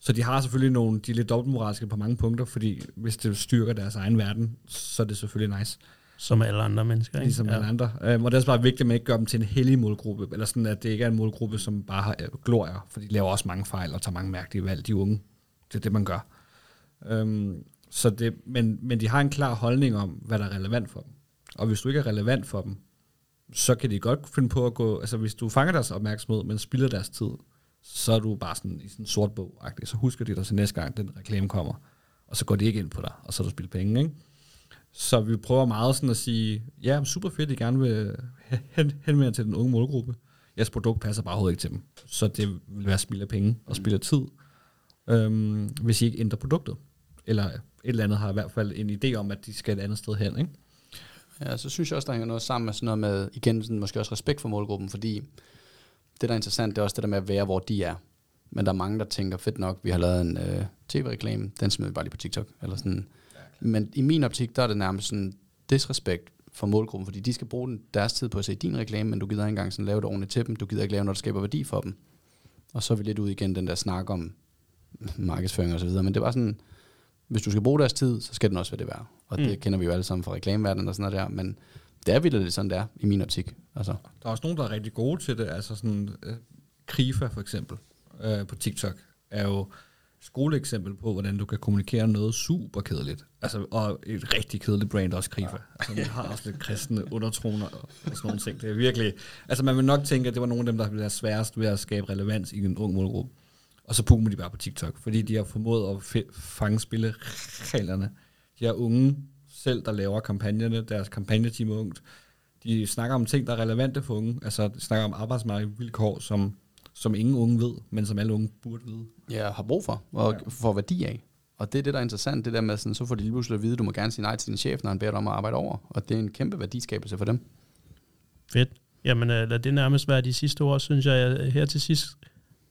så de har selvfølgelig nogle, de er lidt dobbeltmoralske på mange punkter, fordi hvis det styrker deres egen verden, så er det selvfølgelig nice. Som alle andre mennesker, ikke? Ligesom ja. alle andre. Øhm, og det er også bare vigtigt, at man ikke gør dem til en hellig målgruppe, eller sådan, at det ikke er en målgruppe, som bare har øh, glorier, for de laver også mange fejl og tager mange mærkelige valg, de unge. Det er det, man gør. Øhm, så det, men, men de har en klar holdning om, hvad der er relevant for dem. Og hvis du ikke er relevant for dem, så kan de godt finde på at gå... Altså, hvis du fanger deres opmærksomhed, men spilder deres tid, så er du bare sådan i sådan en sort bog-agtig. Så husker de dig til næste gang, den reklame kommer, og så går de ikke ind på dig, og så er du spildt penge, ikke? Så vi prøver meget sådan at sige, ja, super fedt, I gerne vil henvende jer til den unge målgruppe. Jeres produkt passer bare overhovedet ikke til dem. Så det vil være spild af penge og spild af tid, øhm, hvis I ikke ændrer produktet. Eller et eller andet har i hvert fald en idé om, at de skal et andet sted hen, ikke? Ja, så synes jeg også, der hænger noget sammen med sådan noget med, igen, sådan måske også respekt for målgruppen, fordi det, der er interessant, det er også det der med at være, hvor de er. Men der er mange, der tænker, fedt nok, vi har lavet en øh, tv-reklame, den smider vi bare lige på TikTok, eller sådan. Men i min optik, der er det nærmest sådan disrespekt for målgruppen, fordi de skal bruge deres tid på at se din reklame, men du gider ikke engang sådan lave det ordentligt til dem, du gider ikke lave noget, der skaber værdi for dem. Og så er vi lidt ud igen den der snak om markedsføring og så videre, men det var sådan, hvis du skal bruge deres tid, så skal den også være det værd. Og mm. det kender vi jo alle sammen fra reklameverdenen og sådan noget der, men det er vildt lidt sådan der, i min optik. Altså. Der er også nogen, der er rigtig gode til det, altså sådan uh, Krifa for eksempel uh, på TikTok er jo... skoleeksempel på, hvordan du kan kommunikere noget super kedeligt. Altså, og et rigtig kedeligt brand også, Krifa. Altså, man har også lidt kristne undertoner og, og sådan nogle ting. Det er virkelig... Altså, man vil nok tænke, at det var nogle af dem, der ville være sværest ved at skabe relevans i en ung målgruppe. Og så pumer de bare på TikTok, fordi de har formået at f- fange spillereglerne. De er unge selv, der laver kampagnerne. Deres kampagneteam er ungt. De snakker om ting, der er relevante for unge. Altså, de snakker om arbejdsmarkedsvilkår, som... som ingen unge ved, men som alle unge burde vide. Ja, har brug for, og ja. får værdi af. Og det er det, der er interessant, det der med, sådan, så får de lige pludselig at vide, du må gerne sige nej til din chef, når han beder dig om at arbejde over. Og det er en kæmpe værdiskabelse for dem. Fedt. Jamen, lad det nærmest være de sidste ord, synes jeg. Her til sidst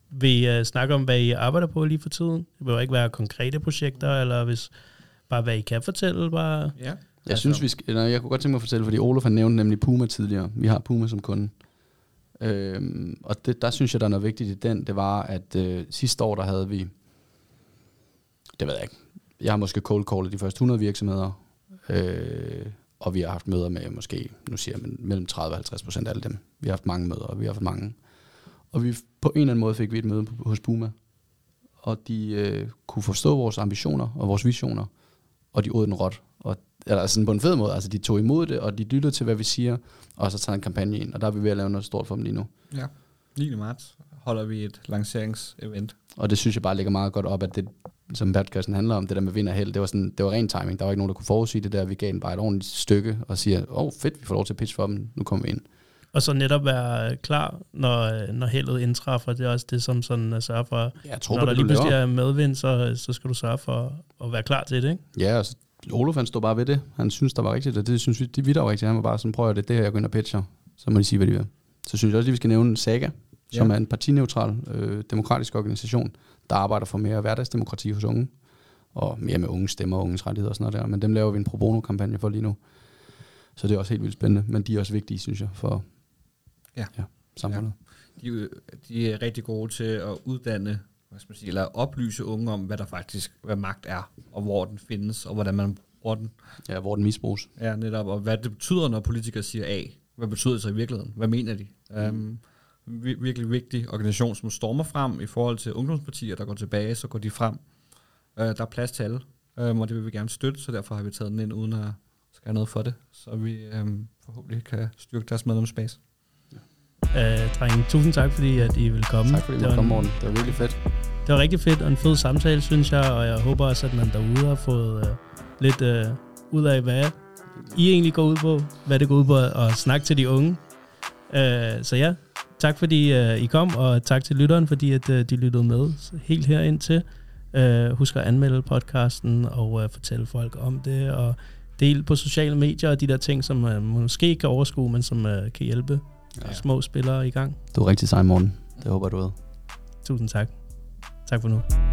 vil uh, snakke om, hvad I arbejder på lige for tiden. Det behøver ikke være konkrete projekter, eller hvis bare hvad I kan fortælle. Bare. Ja. Jeg altså. synes, vi skal, nej, jeg kunne godt tænke mig at fortælle, fordi Oluf han nævnte nemlig Puma tidligere. Vi har Puma som kunde. Øhm, og det, der synes jeg, der er noget vigtigt i den. Det var, at øh, sidste år, der havde vi... Det ved jeg ikke. Jeg har måske cold callet de første hundrede virksomheder, øh, og vi har haft møder med måske, nu siger jeg, mellem tredive og halvtreds procent af alle dem. Vi har haft mange møder, og vi har haft mange. Og vi, på en eller anden måde fik vi et møde på, hos Puma, og de øh, kunne forstå vores ambitioner og vores visioner, og de åd den råt. Og eller sådan på en fed måde, altså de tog imod det, og de lyttede til, hvad vi siger, og så tager en kampagne ind, og der er vi ved at lave noget stort for dem lige nu. Ja, niende marts holder vi et lanceringsevent. Og det synes jeg bare ligger meget godt op, at det, som podcasten handler om, det der med vind og held, det var, sådan, det var ren timing, der var ikke nogen, der kunne forudsige det der, vi gav den bare et ordentligt stykke, og siger, åh oh, fedt, vi får lov til at pitche for dem, nu kommer vi ind. Og så netop være klar, når, når heldet indtræffer, det er også det, som sådan at sørge for, ja, tror, når der lige pludselig er medvind, så, så skal du sørge for at være klar til det, ikke? Ja, og så Oluf, han stod bare ved det. Han synes, der var rigtigt, og det synes vi, de videre var rigtigt. Han var bare sådan, prøv at det, det her, jeg går ind og pitcher. Så må de sige, hvad de vil. Så synes jeg også lige, vi skal nævne Saga, som ja. er en partineutral, øh, demokratisk organisation, der arbejder for mere hverdagsdemokrati hos unge, og mere med unge stemmer og unges rettigheder og sådan noget der. Men dem laver vi en pro bono-kampagne for lige nu. Så det er også helt vildt spændende. Men de er også vigtige, synes jeg, for ja. Ja, samfundet. Ja. De, de er rigtig gode til at uddanne, hvad skal man sige, eller oplyse unge om, hvad der faktisk, hvad magt er, og hvor den findes, og hvordan man bruger den. Ja, hvor den misbruges. Ja, netop, og hvad det betyder, når politikere siger A. Hvad betyder det så i virkeligheden? Hvad mener de? Mm. Um, virkelig vigtig organisation, som stormer frem i forhold til ungdomspartier, der går tilbage, så går de frem. Uh, der er plads til alle, um, og det vil vi gerne støtte, så derfor har vi taget den ind, uden at skal have noget for det, så vi um, forhåbentlig kan styrke deres medlemsbase. Uh, drenge, tusind tak, fordi at I ville komme. Tak, fordi I ville komme, Morten. Det var virkelig fedt. Det var rigtig fedt og en fed samtale, synes jeg, og jeg håber også, at man derude har fået uh, lidt uh, ud af, hvad I egentlig går ud på, hvad det går ud på at snakke til de unge. Uh, så ja, tak fordi uh, I kom, og tak til lytteren, fordi at, uh, de lyttede med helt her ind til. Uh, husk at anmelde podcasten og uh, fortælle folk om det, og del på sociale medier og de der ting, som uh, måske ikke kan overskue, men som uh, kan hjælpe. Ja. Små spillere i gang. Du er rigtig sej, Morten. Det håber du ved. Tusind tak. Tak for nu.